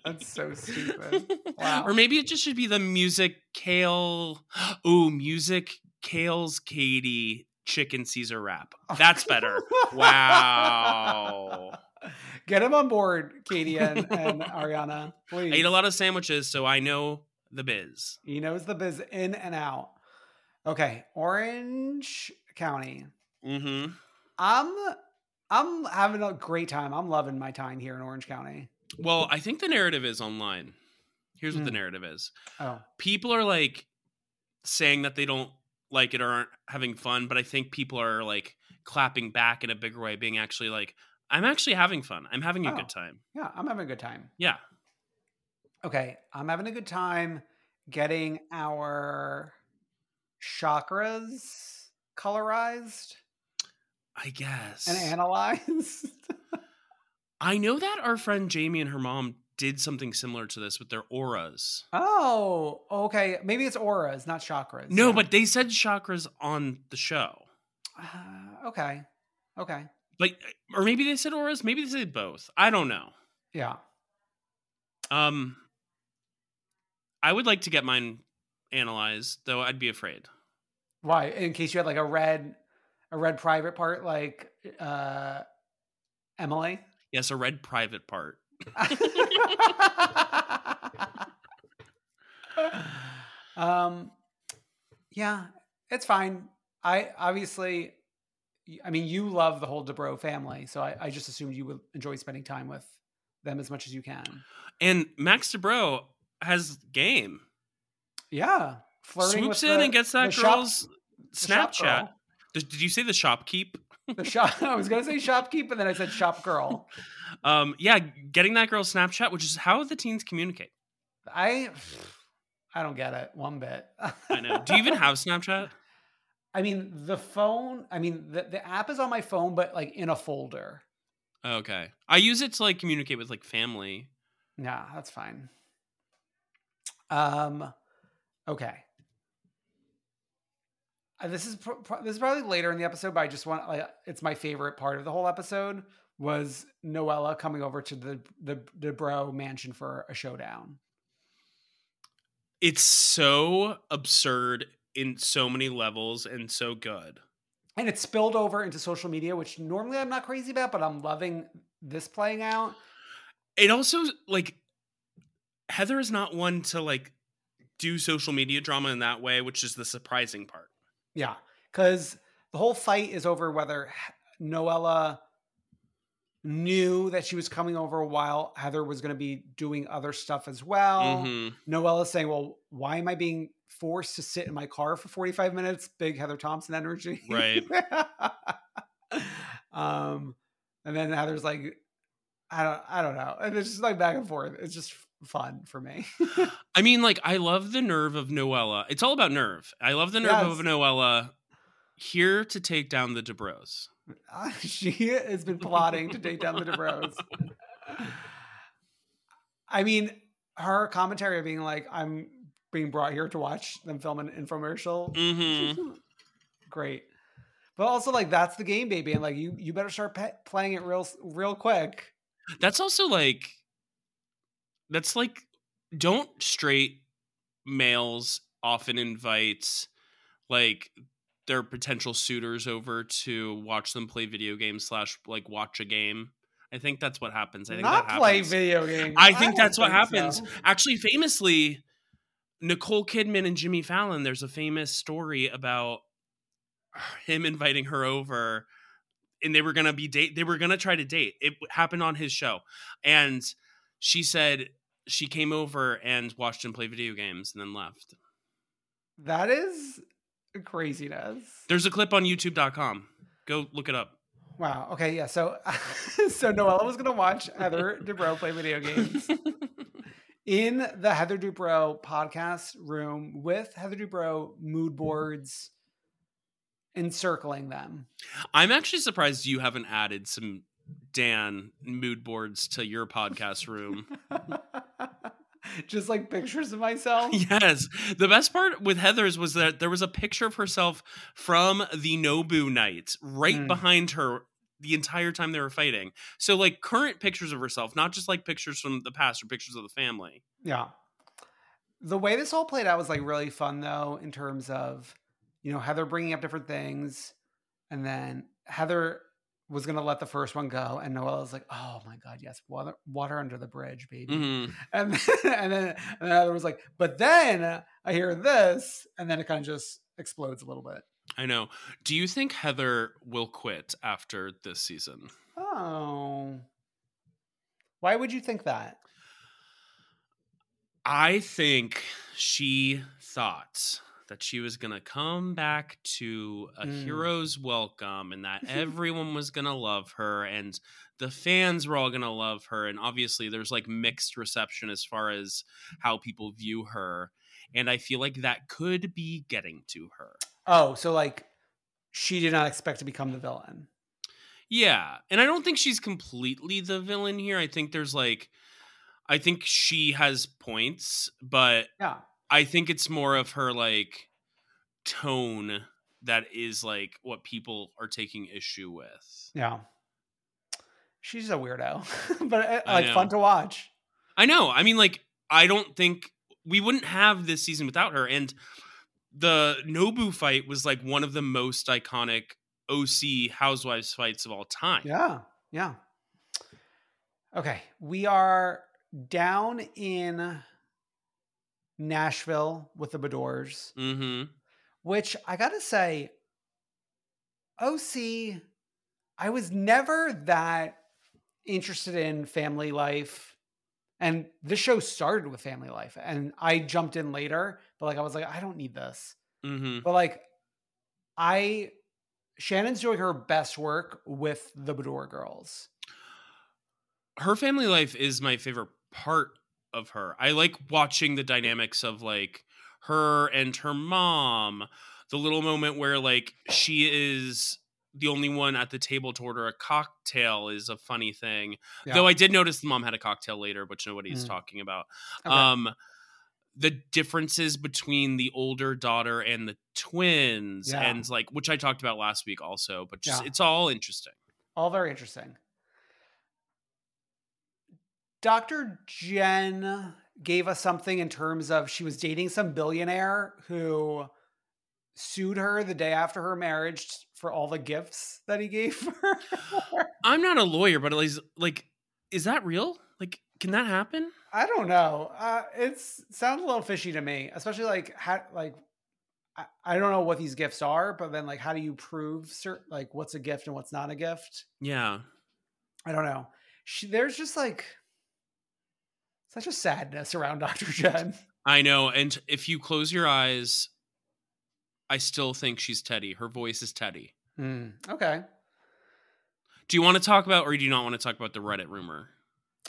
That's so stupid. Wow. Or maybe it just should be the Music Kale. Ooh, Music Kales Katie Chicken Caesar wrap. That's better. Wow. Get him on board, Katie and Ariana, please. I eat a lot of sandwiches, so I know the biz. He knows the biz in and out. Okay, Orange County. Mm-hmm. I'm having a great time. I'm loving my time here in Orange County. Well, I think the narrative is online. Here's what the narrative is. Oh. People are, like, saying that they don't like it or aren't having fun, but I think people are, like, clapping back in a bigger way, being actually, like, I'm actually having fun. I'm having a good time. Yeah, I'm having a good time. Yeah. Okay, I'm having a good time getting our chakras colorized, I guess. And analyzed. I know that our friend Jamie and her mom did something similar to this with their auras. Oh, okay. Maybe it's auras, not chakras. No, but they said chakras on the show. Okay. Like, or maybe they said auras, maybe they said both. I don't know. Yeah. I would like to get mine analyzed, though I'd be afraid. Why? In case you had like a red private part, like Emily? Yes, a red private part. Yeah, it's fine. I mean, you love the whole Dubrow family, so I just assumed you would enjoy spending time with them as much as you can. And Max Dubrow has game. Yeah. Flirting swoops with in and gets that girl's Snapchat. Girl. Did you say the shopkeep? The shop. I was going to say shopkeep, and then I said shop girl. Yeah, getting that girl's Snapchat, which is how the teens communicate. I don't get it one bit. I know. Do you even have Snapchat? I mean, the phone, the app is on my phone, but like in a folder. Okay. I use it to like communicate with like family. Nah, that's fine. Okay. This is probably later in the episode, but I just want, like, it's my favorite part of the whole episode was Noella coming over to the Dubrow mansion for a showdown. It's so absurd in so many levels and so good. And it spilled over into social media, which normally I'm not crazy about, but I'm loving this playing out. It also, like, Heather is not one to, like, do social media drama in that way, which is the surprising part. Yeah, because the whole fight is over whether Noella knew that she was coming over while Heather was going to be doing other stuff as well. Mm-hmm. Noella's saying, well, why am I being forced to sit in my car for 45 minutes? Big Heather Thompson energy. Right. And then Heather's like, I don't know. And it's just like back and forth. It's just fun for me. I mean, like, I love the nerve of Noella. It's all about nerve. I love the nerve of Noella here to take down the Dubrows. She has been plotting to take down the Dubrows. I mean, her commentary of being like, I'm being brought here to watch them film an infomercial. Mm-hmm. Great. But also, like, that's the game, baby. And like, you better start playing it real quick. That's also like, don't straight males often invite like their potential suitors over to watch them play video games / like watch a game? I think that's what happens. I think not that play video games. I think that's what happens. So. Actually, famously, Nicole Kidman and Jimmy Fallon, there's a famous story about him inviting her over and they were going to try to date. It happened on his show. And she said she came over and watched him play video games and then left. That is craziness. There's a clip on youtube.com. Go look it up. Wow. Okay. Yeah. So Noella was going to watch Heather Dubrow play video games in the Heather Dubrow podcast room with Heather Dubrow mood boards encircling them. I'm actually surprised you haven't added some Dan mood boards to your podcast room. Just like pictures of myself. Yes. The best part with Heather's was that there was a picture of herself from the Nobu night right behind her the entire time they were fighting. So like current pictures of herself, not just like pictures from the past or pictures of the family. Yeah. The way this all played out was like really fun though, in terms of, you know, Heather bringing up different things, and then Heather was going to let the first one go. And Noella's like, oh my God, yes. Water under the bridge, baby. Mm-hmm. And then Heather was like, but then I hear this. And then it kind of just explodes a little bit. I know. Do you think Heather will quit after this season? Oh, why would you think that? I think she thought that she was going to come back to a hero's welcome and that everyone was going to love her and the fans were all going to love her. And obviously there's like mixed reception as far as how people view her. And I feel like that could be getting to her. Oh, so like she did not expect to become the villain. Yeah. And I don't think she's completely the villain here. I think there's like, I think she has points, but yeah. I think it's more of her like tone that is like what people are taking issue with. Yeah. She's a weirdo, but like fun to watch. I know. I mean, like, I don't think we wouldn't have this season without her. And the Nobu fight was like one of the most iconic OC Housewives fights of all time. Yeah. Yeah. Okay. We are down in Nashville with the Bedores, mm-hmm. which I gotta say, OC, I was never that interested in family life. And this show started with family life and I jumped in later, but like, I was like, I don't need this. Mm-hmm. But like, Shannon's doing her best work with the Bedore girls. Her family life is my favorite part of her. I like watching the dynamics of like her and her mom, the little moment where like she is the only one at the table to order a cocktail is a funny thing. Yeah. Though I did notice the mom had a cocktail later, which nobody's talking about. Okay. The differences between the older daughter and the twins and like, which I talked about last week also, but just, it's all interesting. All very interesting. Dr. Jen gave us something in terms of she was dating some billionaire who sued her the day after her marriage for all the gifts that he gave her. I'm not a lawyer, but at least like, is that real? Like, can that happen? I don't know. It sounds a little fishy to me, especially like how, like I don't know what these gifts are, but then like how do you prove like what's a gift and what's not a gift? Yeah, I don't know. There's just like such a sadness around Dr. Jen. I know, and if you close your eyes, I still think she's Teddy. Her voice is Teddy. Okay. Do you want to talk about, or do you not want to talk about the Reddit rumor?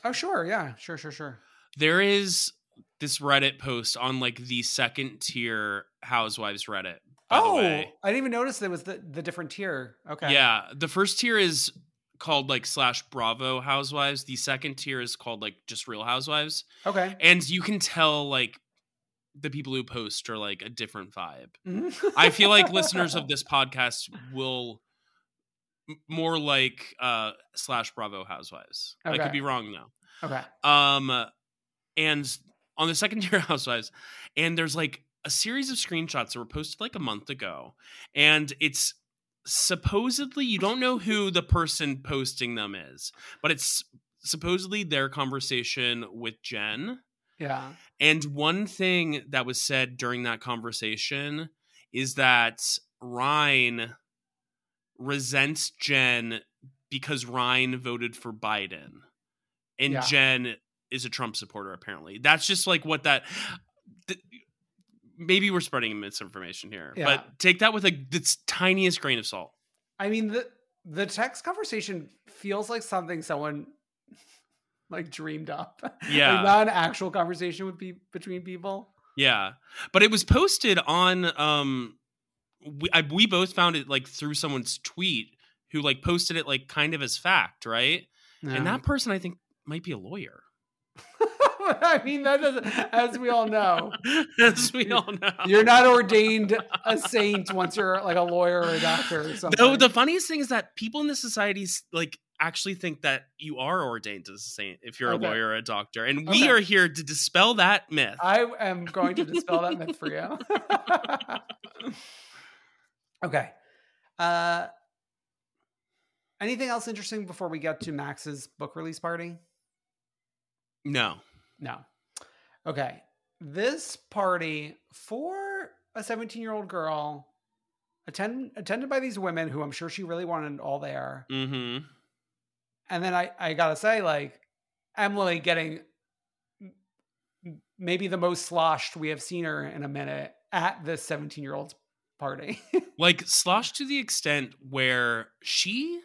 Oh, sure. Yeah, sure. There is this Reddit post on like the second tier Housewives Reddit. Oh, I didn't even notice there was the different tier. Okay. Yeah. The first tier is called like /Bravo Housewives. The second tier is called like just Real Housewives. Okay. And you can tell like the people who post are like a different vibe. Mm-hmm. I feel like listeners of this podcast will more like /Bravo Housewives. Okay. I could be wrong though. Okay. And on the second tier Housewives, and there's like a series of screenshots that were posted like a month ago, and it's supposedly, you don't know who the person posting them is, but it's supposedly their conversation with Jen. Yeah. And one thing that was said during that conversation is that Ryan resents Jen because Ryan voted for Biden and Jen is a Trump supporter. Apparently that's just like what that, maybe we're spreading misinformation here, but take that with the tiniest grain of salt. I mean, the text conversation feels like something someone like dreamed up. Yeah. Like not an actual conversation would be between people. Yeah. But it was posted on, we both found it like through someone's tweet who like posted it like kind of as fact. Right. No. And that person I think might be a lawyer. I mean, that doesn't, as we all know. You're not ordained a saint once you're like a lawyer or a doctor or something. No, the funniest thing is that people in this society like actually think that you are ordained as a saint if you're a lawyer or a doctor. And we are here to dispel that myth. I am going to dispel that myth for you. Okay. Anything else interesting before we get to Max's book release party? No. Okay. This party for a 17-year-old girl attended by these women who I'm sure she really wanted all there. Mm-hmm. And then I gotta say, like, Emily getting maybe the most sloshed we have seen her in a minute at this 17-year-old's party. Like, sloshed to the extent where she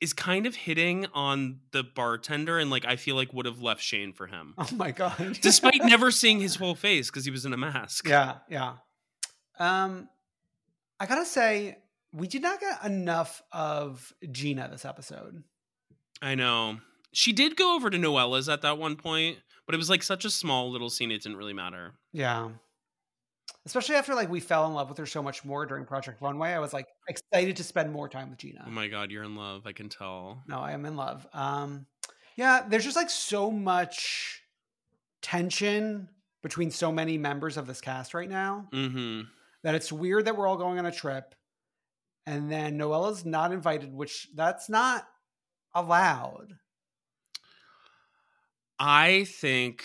is kind of hitting on the bartender and like I feel like would have left Shane for him. Oh my God. Despite never seeing his whole face because he was in a mask. Yeah. I gotta say, we did not get enough of Gina this episode. I know. She did go over to Noella's at that one point, but it was like such a small little scene, it didn't really matter. Yeah. Especially after like we fell in love with her so much more during Project Runway. I was like excited to spend more time with Gina. Oh my God, you're in love. I can tell. No, I am in love. There's just like so much tension between so many members of this cast right now that it's weird that we're all going on a trip and then Noella's not invited, which that's not allowed. I think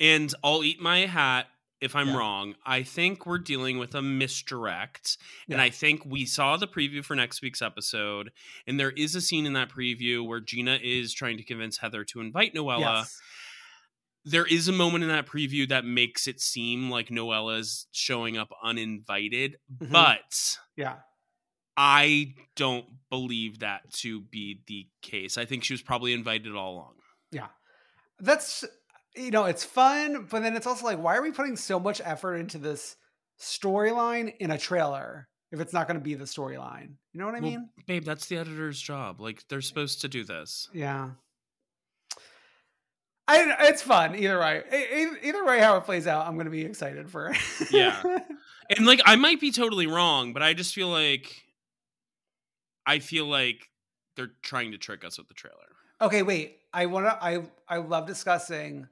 And I'll eat my hat if I'm wrong. I think we're dealing with a misdirect. Yeah. And I think we saw the preview for next week's episode. And there is a scene in that preview where Gina is trying to convince Heather to invite Noella. Yes. There is a moment in that preview that makes it seem like Noella's showing up uninvited. Mm-hmm. But yeah, I don't believe that to be the case. I think she was probably invited all along. Yeah. That's... You know, it's fun, but then it's also like, why are we putting so much effort into this storyline in a trailer if it's not going to be the storyline? You know what I mean? Babe, that's the editor's job. Like, they're supposed to do this. Yeah. It's fun either way. Either way, how it plays out, I'm going to be excited for it. Yeah. And, like, I might be totally wrong, but I just feel like... I feel like they're trying to trick us with the trailer. Okay, wait. I love discussing...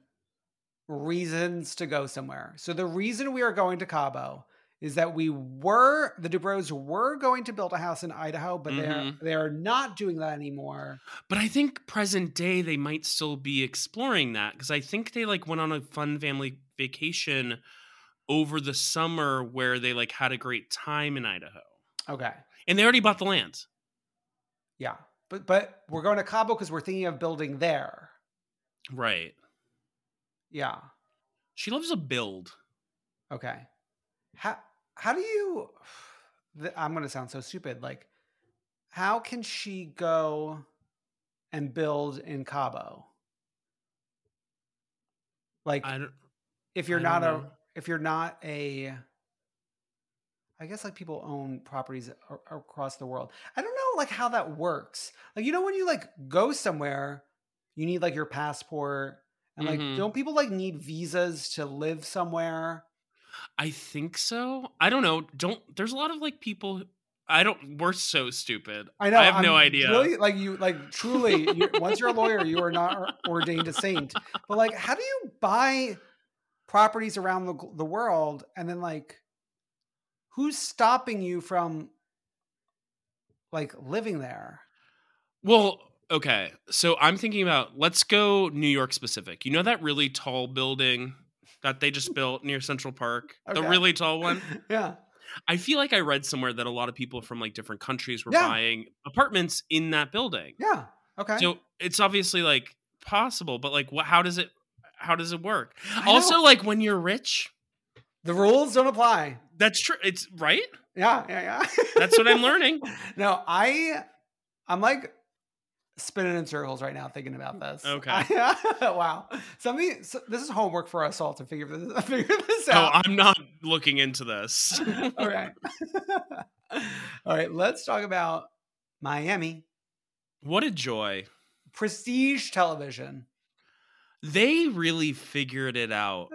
reasons to go somewhere. So the reason we are going to Cabo is that the Dubrows were going to build a house in Idaho, but they are not doing that anymore. But I think present day they might still be exploring that, because I think they like went on a fun family vacation over the summer where they like had a great time in Idaho. Okay. And they already bought the land. Yeah. But we're going to Cabo because we're thinking of building there. Right. Yeah. She loves a build. Okay. How do you... I'm going to sound so stupid. Like, how can she go and build in Cabo? Like, if you're not a... I guess, like, people own properties across the world. I don't know, like, how that works. Like, you know, when you, like, go somewhere, you need, like, your passport... And like, don't people like need visas to live somewhere? I think so. I don't know. There's a lot of like people. We're so stupid. I know. I have no idea. Really, once you're a lawyer, you are not ordained a saint. But like, how do you buy properties around the world? And then like, who's stopping you from like living there? Well, okay, so I'm thinking about, let's go New York specific. You know that really tall building that they just built near Central Park? Okay. The really tall one? Yeah. I feel like I read somewhere that a lot of people from like different countries were buying apartments in that building. Yeah, okay. So it's obviously like possible, but like how does it work? Also, like when you're rich, the rules don't apply. That's true. It's right? Yeah. That's what I'm learning. No, I'm like... spinning in circles right now thinking about this. Okay. Wow. This is homework for us all to figure this out. No, I'm not looking into this. All right. All right. Let's talk about Miami. What a joy. Prestige television. They really figured it out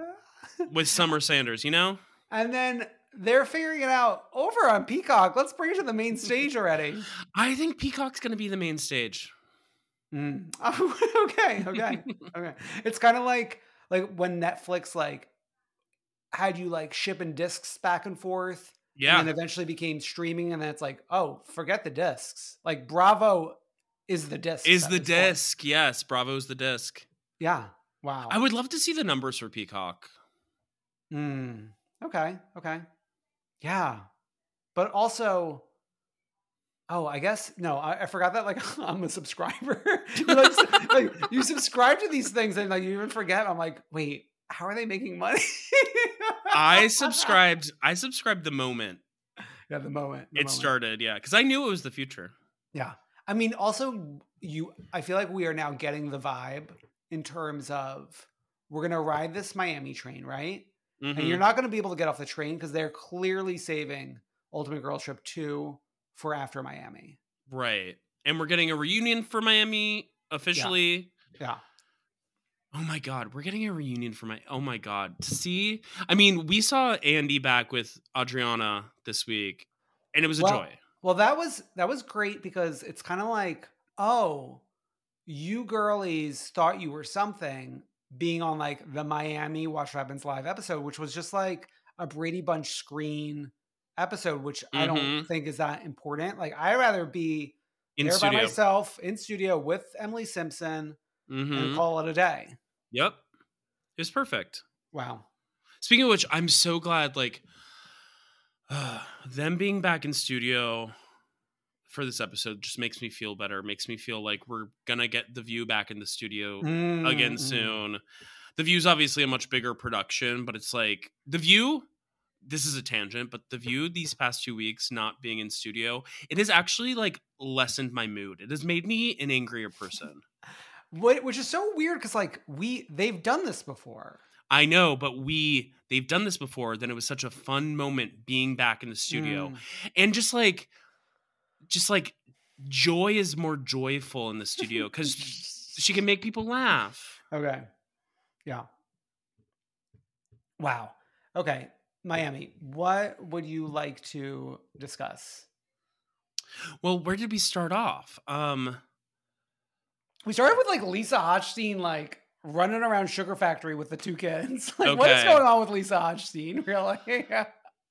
with Summer Sanders, you know? And then... they're figuring it out over on Peacock. Let's bring it to the main stage already. I think Peacock's going to be the main stage. Mm. Oh, okay. It's kind of like when Netflix like had you like shipping discs back and forth, and then eventually became streaming, and then it's like, oh, forget the discs. Like Bravo is the disc. Yes, Bravo is the disc. Yeah. Wow. I would love to see the numbers for Peacock. Hmm. Okay. Yeah. But also, I forgot that, like, I'm a subscriber. You subscribe to these things and, like, you even forget. I'm like, wait, how are they making money? I subscribed the moment. Yeah, started, yeah. Because I knew it was the future. Yeah. I mean, also, I feel like we are now getting the vibe in terms of we're going to ride this Miami train, right? Mm-hmm. And you're not going to be able to get off the train because they're clearly saving Ultimate Girls Trip 2 for after Miami. Right. And we're getting a reunion for Miami officially. Yeah. Oh my God. We're getting a reunion for Miami. Oh my God. See? I mean, we saw Andy back with Adriana this week and it was a joy. Well, that was great because it's kind of like, oh, you girlies thought you were something. Being on like the Miami Watch What Happens Live episode, which was just like a Brady Bunch screen episode, which I don't think is that important. Like I'd rather be there by myself in studio with Emily Simpson and call it a day. Yep. It was perfect. Wow. Speaking of which, I'm so glad, like, them being back in studio for this episode just makes me feel better. Makes me feel like we're going to get The View back in the studio again soon. The View's obviously a much bigger production, but it's like The View, this is a tangent, but The View these past 2 weeks not being in studio, it has actually like lessened my mood. It has made me an angrier person. Which is so weird because like they've done this before. I know, but they've done this before. Then it was such a fun moment being back in the studio. And just like joy is more joyful in the studio because she can make people laugh. Okay. Yeah. Wow. Okay. Miami, what would you like to discuss? Well, where did we start off? We started with like Lisa Hochstein, like, running around Sugar Factory with the two kids. Like, okay. What is going on with Lisa Hochstein, really?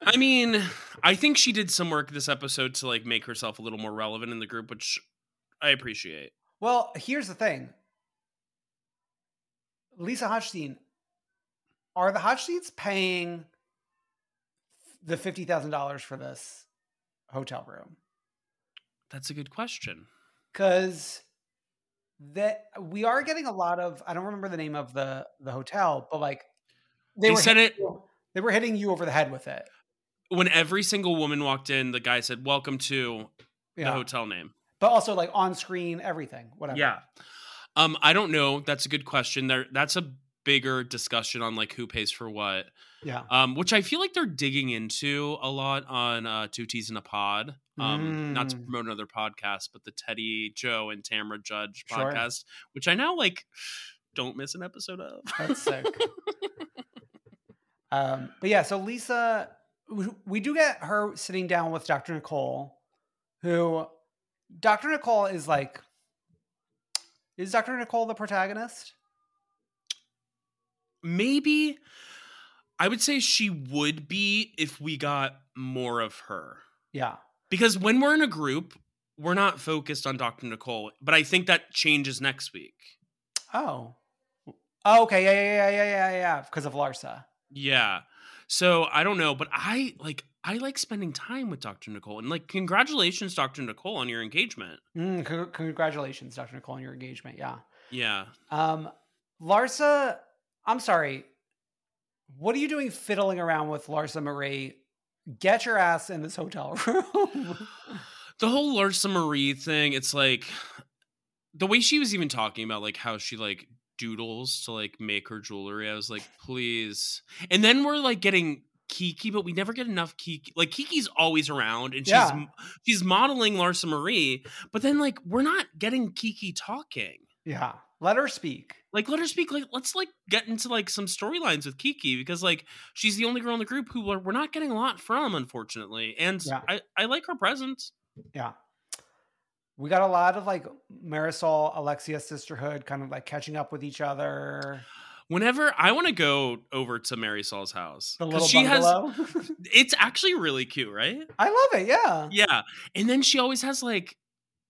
I mean, I think she did some work this episode to, like, make herself a little more relevant in the group, which I appreciate. Well, here's the thing. Lisa Hochstein, are the Hochsteins paying the $50,000 for this hotel room? That's a good question. Because... that we are getting a lot of, I don't remember the name of the hotel, but like they were hitting you over the head with it. When every single woman walked in, the guy said, "Welcome to the hotel name," but also like on screen, everything, whatever. Yeah. I don't know. That's a good question. That's a bigger discussion on like who pays for what. Yeah. Which I feel like they're digging into a lot on Two Teas in a Pod. Not to promote another podcast, but the Teddy, Joe, and Tamara Judge podcast, which I now like don't miss an episode of. That's sick. But yeah, so Lisa, we do get her sitting down with Dr. Nicole, who Dr. Nicole is like, is Dr. Nicole the protagonist? Maybe. I would say she would be if we got more of her. Yeah. Because when we're in a group, we're not focused on Dr. Nicole, but I think that changes next week. Oh, okay. Yeah. Because of Larsa. Yeah. So I don't know, but I like spending time with Dr. Nicole, and like, congratulations, Dr. Nicole, on your engagement. Congratulations, Dr. Nicole, on your engagement. Yeah. Yeah. Larsa, I'm sorry. What are you doing fiddling around with Larsa Marie? Get your ass in this hotel room. The whole Larsa Marie thing, it's like the way she was even talking about like how she like doodles to like make her jewelry. I was like, please. And then we're like getting Kiki, but we never get enough Kiki. Like Kiki's always around and she's modeling Larsa Marie, but then like we're not getting Kiki talking. Yeah. Let her speak. Like, let's like get into like some storylines with Kiki, because like she's the only girl in the group who we're not getting a lot from, unfortunately. And I like her presence. Yeah. We got a lot of like Marisol, Alexia sisterhood kind of like catching up with each other. Whenever I want to go over to Marisol's house, the little bungalow. It's actually really cute, right? I love it. Yeah. Yeah. And then she always has like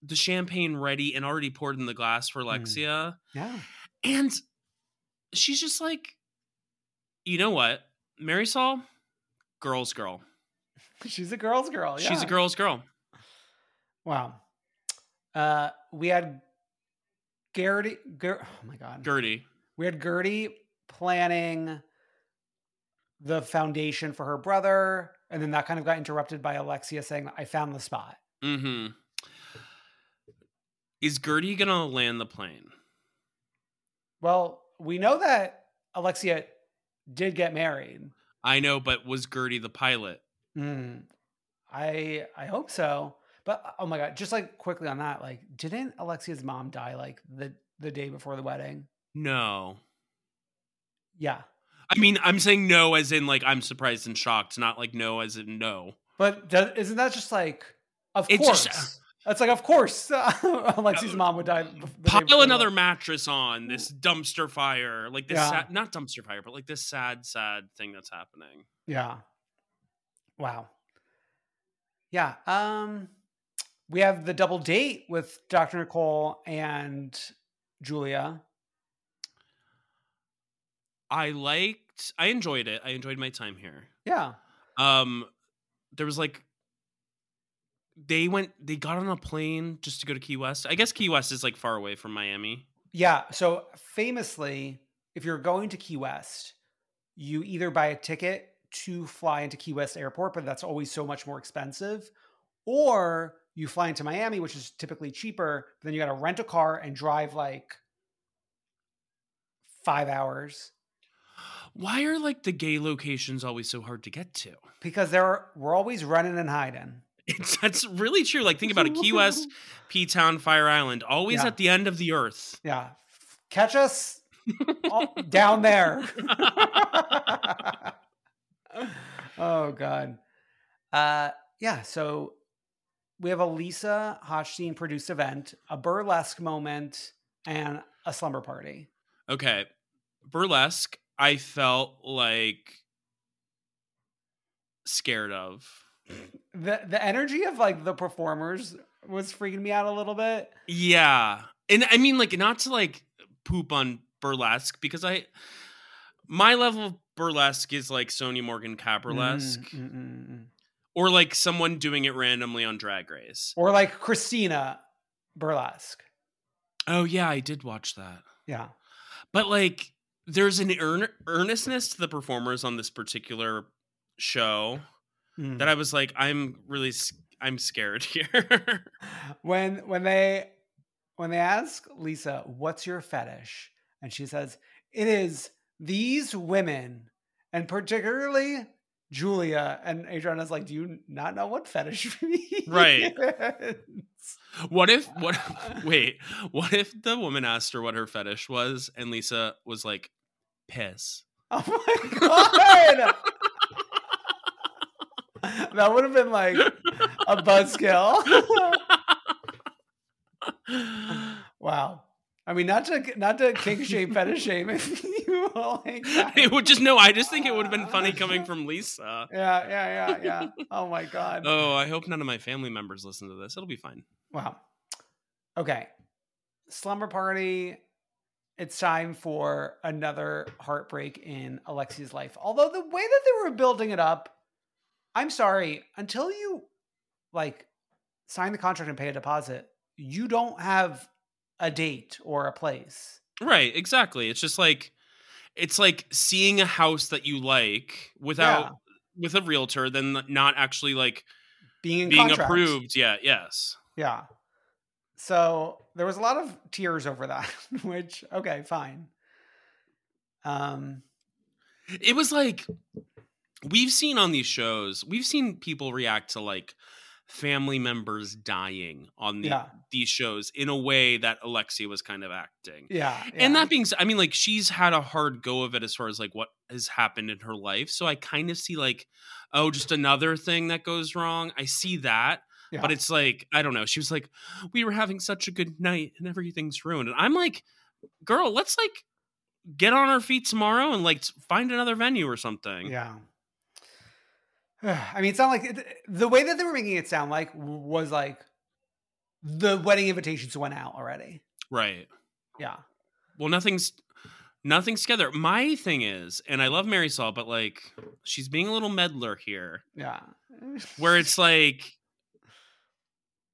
the champagne ready and already poured in the glass for Alexia. Yeah. And she's just like, you know what? Marisol, girl's girl. She's a girl's girl. Yeah. She's a girl's girl. Wow. We had Gertie. Oh my God. Gertie. We had Gertie planning the foundation for her brother. And then that kind of got interrupted by Alexia saying, I found the spot. Mm-hmm. Is Gertie going to land the plane? Well, we know that Alexia did get married. I know, but was Gertie the pilot? I hope so. But, oh my God, just like quickly on that, like, didn't Alexia's mom die like the day before the wedding? No. Yeah. I mean, I'm saying no as in like I'm surprised and shocked, not like no as in no. But isn't that just like, of course. It's like, of course, Alexi's mom would die. Pile another mattress on this dumpster fire, like this, not dumpster fire, but like this sad, sad thing that's happening. Yeah. Wow. Yeah. We have the double date with Dr. Nicole and Julia. I enjoyed it. I enjoyed my time here. Yeah. There was like, they got on a plane just to go to Key West. I guess Key West is like far away from Miami. Yeah. So famously, if you're going to Key West, you either buy a ticket to fly into Key West Airport, but that's always so much more expensive, or you fly into Miami, which is typically cheaper, but then you got to rent a car and drive like 5 hours. Why are like the gay locations always so hard to get to? Because we're always running and hiding. That's really true. Like think about it. Key West, P-Town, Fire Island, always at the end of the earth. Yeah. Catch us down there. Oh God. So we have a Lisa Hochstein produced event, a burlesque moment, and a slumber party. Okay. Burlesque, I felt like scared of. The energy of like the performers was freaking me out a little bit. Yeah. And I mean, like, not to like poop on burlesque, because my level of burlesque is like Sonia Morgan Cabrolesque, or like someone doing it randomly on Drag Race, or like Christina burlesque. Oh yeah, I did watch that. Yeah, but like there's an earnestness to the performers on this particular show that I was like, I'm scared here. when they ask Lisa, "What's your fetish?" and she says, "It is these women, and particularly Julia," and Adriana's like, "Do you not know what fetish means?" Right. What if the woman asked her what her fetish was, and Lisa was like, piss? Oh my God. That would have been like a buzzkill. Wow. I mean, not to kink shame, fetish shame, if you will. Like, I just think it would have been funny coming from Lisa. Yeah. Oh my God. Oh, I hope none of my family members listen to this. It'll be fine. Wow. Okay. Slumber party. It's time for another heartbreak in Alexi's life. Although the way that they were building it up, I'm sorry, until you like sign the contract and pay a deposit, you don't have a date or a place. Right, exactly. It's just like, it's like seeing a house that you like with a realtor, then not actually like being approved. Yeah. Yes. Yeah. So there was a lot of tears over that, which, okay, fine. It was like, we've seen people react to like family members dying on these shows in a way that Alexia was kind of acting. Yeah. And that being said, I mean, like, she's had a hard go of it as far as like what has happened in her life. So I kind of see like, oh, just another thing that goes wrong. I see that. Yeah. But it's like, I don't know. She was like, we were having such a good night and everything's ruined. And I'm like, girl, let's like get on our feet tomorrow and like find another venue or something. Yeah. I mean, it's not like the way that they were making it sound like was like the wedding invitations went out already. Right. Yeah. Well, nothing's together. My thing is, and I love Mary Saul, but like she's being a little meddler here. Yeah. Where it's like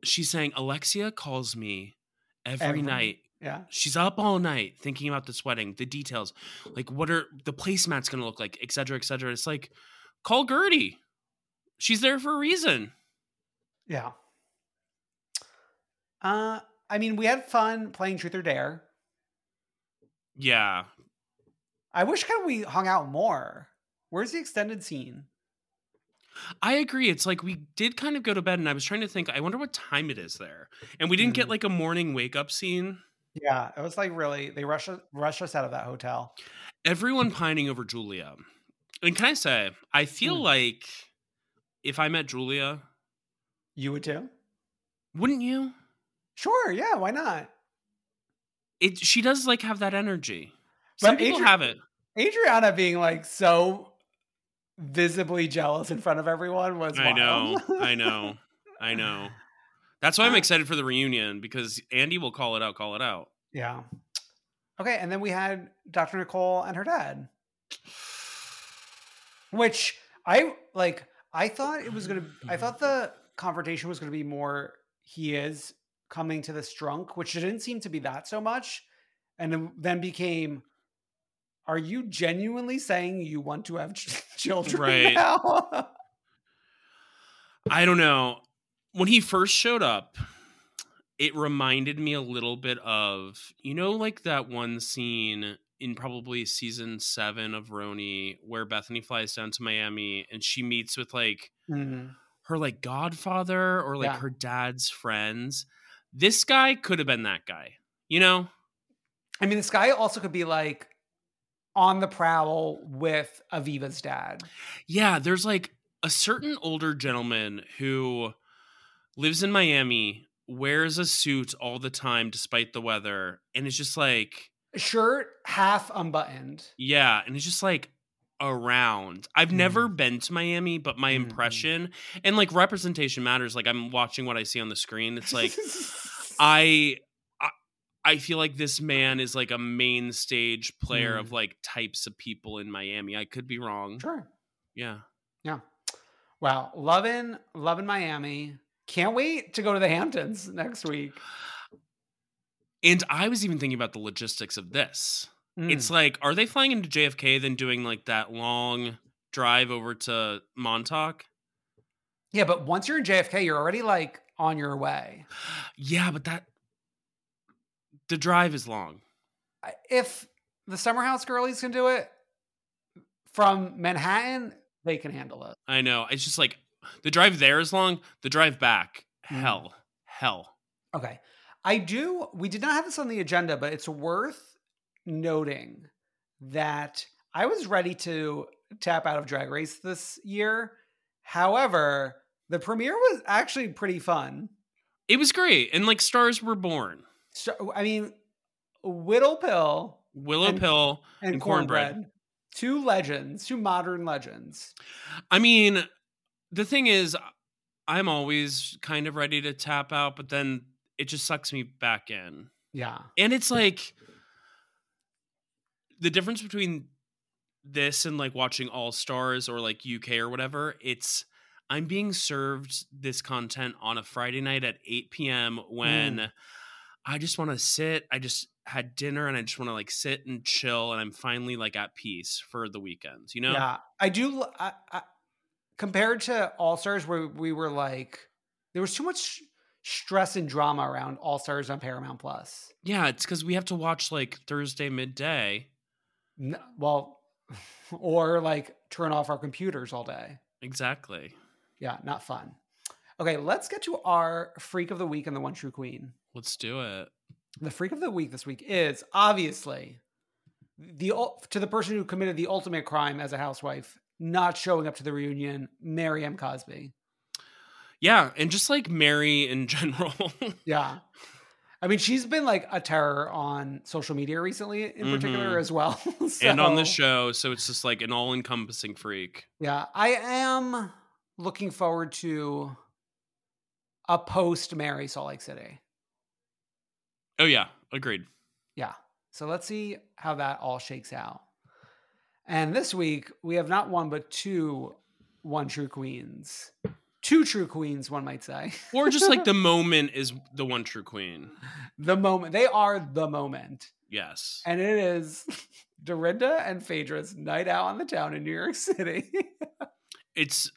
she's saying, Alexia calls me every night. Yeah. She's up all night thinking about this wedding, the details, like what are the placemats going to look like, et cetera, et cetera. It's like, call Gertie. She's there for a reason. Yeah. I mean, we had fun playing Truth or Dare. Yeah. I wish kind of we hung out more. Where's the extended scene? I agree. It's like we did kind of go to bed, and I was trying to think, I wonder what time it is there. And we didn't get like a morning wake up scene. Yeah. It was like really, they rushed us out of that hotel. Everyone pining over Julia. And can I say, I feel like if I met Julia... You would too? Wouldn't you? Sure, yeah, why not? She does like have that energy. But some people have it. Adriana being like so visibly jealous in front of everyone was wild. I know. That's why I'm excited for the reunion, because Andy will call it out. Yeah. Okay, and then we had Dr. Nicole and her dad. Which I like. I thought it was gonna. I thought the confrontation was gonna be more. He is coming to this drunk, which didn't seem to be that so much, and then became. Are you genuinely saying you want to have children right now? I don't know. When he first showed up, it reminded me a little bit of, you know, like that one scene in probably season 7 of Roni where Bethany flies down to Miami and she meets with like her like godfather or like her dad's friends. This guy could have been that guy, you know? I mean, this guy also could be like, on the prowl with Aviva's dad. Yeah, there's like a certain older gentleman who lives in Miami, wears a suit all the time despite the weather, and is just like... Shirt, half unbuttoned. Yeah, and it's just like around. I've never been to Miami, but my impression... And like representation matters. Like I'm watching what I see on the screen. It's like I feel like this man is like a main stage player of like types of people in Miami. I could be wrong. Sure. Yeah. Yeah. Wow. Loving Miami. Can't wait to go to the Hamptons next week. And I was even thinking about the logistics of this. It's like, are they flying into JFK then doing like that long drive over to Montauk? Yeah. But once you're in JFK, you're already like on your way. Yeah. But the drive is long. If the Summer House girlies can do it from Manhattan, they can handle it. I know. It's just like the drive there is long. The drive back, hell. Okay. We did not have this on the agenda, but it's worth noting that I was ready to tap out of Drag Race this year. However, the premiere was actually pretty fun. It was great. And like stars were born. So, I mean, Willow Pill and Cornbread. Two modern legends. I mean, the thing is, I'm always kind of ready to tap out, but then it just sucks me back in. Yeah. And it's like the difference between this and like watching All Stars or like UK or whatever, it's I'm being served this content on a Friday night at 8 p.m. when... I just want to sit. I just had dinner and I just want to like sit and chill. And I'm finally like at peace for the weekends, you know? Yeah, I do. Compared to All Stars where we were like, there was too much stress and drama around All Stars on Paramount Plus. Yeah. It's because we have to watch like Thursday midday. No, well, or like turn off our computers all day. Exactly. Yeah. Not fun. Okay. Let's get to our Freak of the Week and the One True Queen. Let's do it. The Freak of the Week this week is obviously to the person who committed the ultimate crime as a housewife, not showing up to the reunion, Mary M. Cosby. Yeah. And just like Mary in general. Yeah. I mean, she's been like a terror on social media recently in particular as well. So. And on the show. So it's just like an all encompassing freak. Yeah. I am looking forward to a post Mary Salt Lake City. Oh, yeah. Agreed. Yeah. So let's see how that all shakes out. And this week, we have not one, but two true queens, one might say. Or just like the moment is the one true queen. The moment. They are the moment. Yes. And it is Dorinda and Phaedra's night out on the town in New York City. It's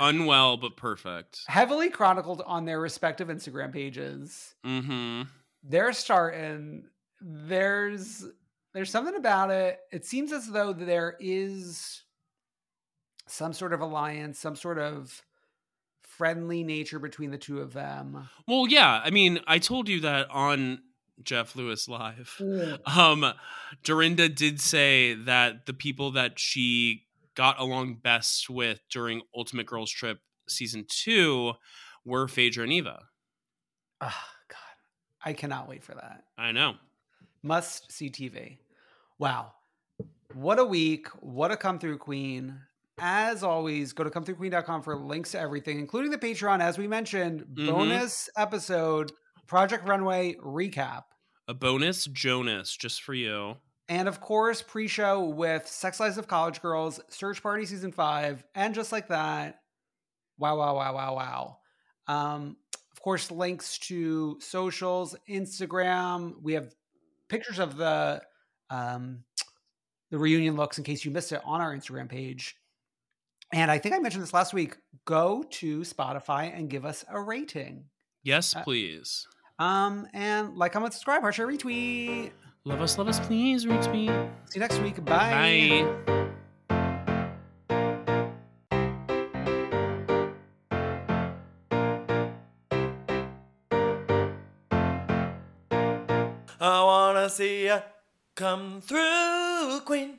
unwell, but perfect. Heavily chronicled on their respective Instagram pages. They're starting. There's something about it. It seems as though there is some sort of alliance, some sort of friendly nature between the two of them. Well, yeah. I mean, I told you that on Jeff Lewis Live. Dorinda did say that the people that she got along best with during Ultimate Girls Trip season 2 were Phaedra and Eva. I cannot wait for that. I know. Must see TV. Wow. What a week. What a come through queen. As always, go to comethroughqueen.com for links to everything, including the Patreon. As we mentioned, bonus episode, Project Runway recap. A bonus Jonas just for you. And of course, pre-show with Sex Lives of College Girls, Search Party Season 5, and Just Like That. Wow, wow, wow, wow, wow. Of course, links to socials, Instagram. We have pictures of the reunion looks in case you missed it on our Instagram page. And I think I mentioned this last week. Go to Spotify and give us a rating. Yes, please. And like, comment, subscribe, heart, share, retweet. Love us, please, retweet. See you next week. Bye. Bye. I wanna see ya come through, Queen.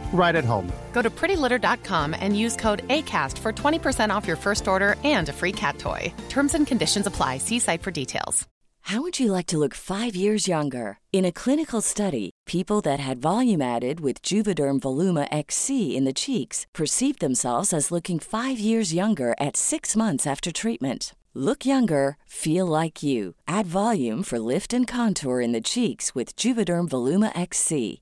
right at home. Go to prettylitter.com and use code ACAST for 20% off your first order and a free cat toy. Terms and conditions apply. See site for details. How would you like to look 5 years younger? In a clinical study, people that had volume added with Juvederm Voluma XC in the cheeks perceived themselves as looking 5 years younger at 6 months after treatment. Look younger, feel like you. Add volume for lift and contour in the cheeks with Juvederm Voluma XC.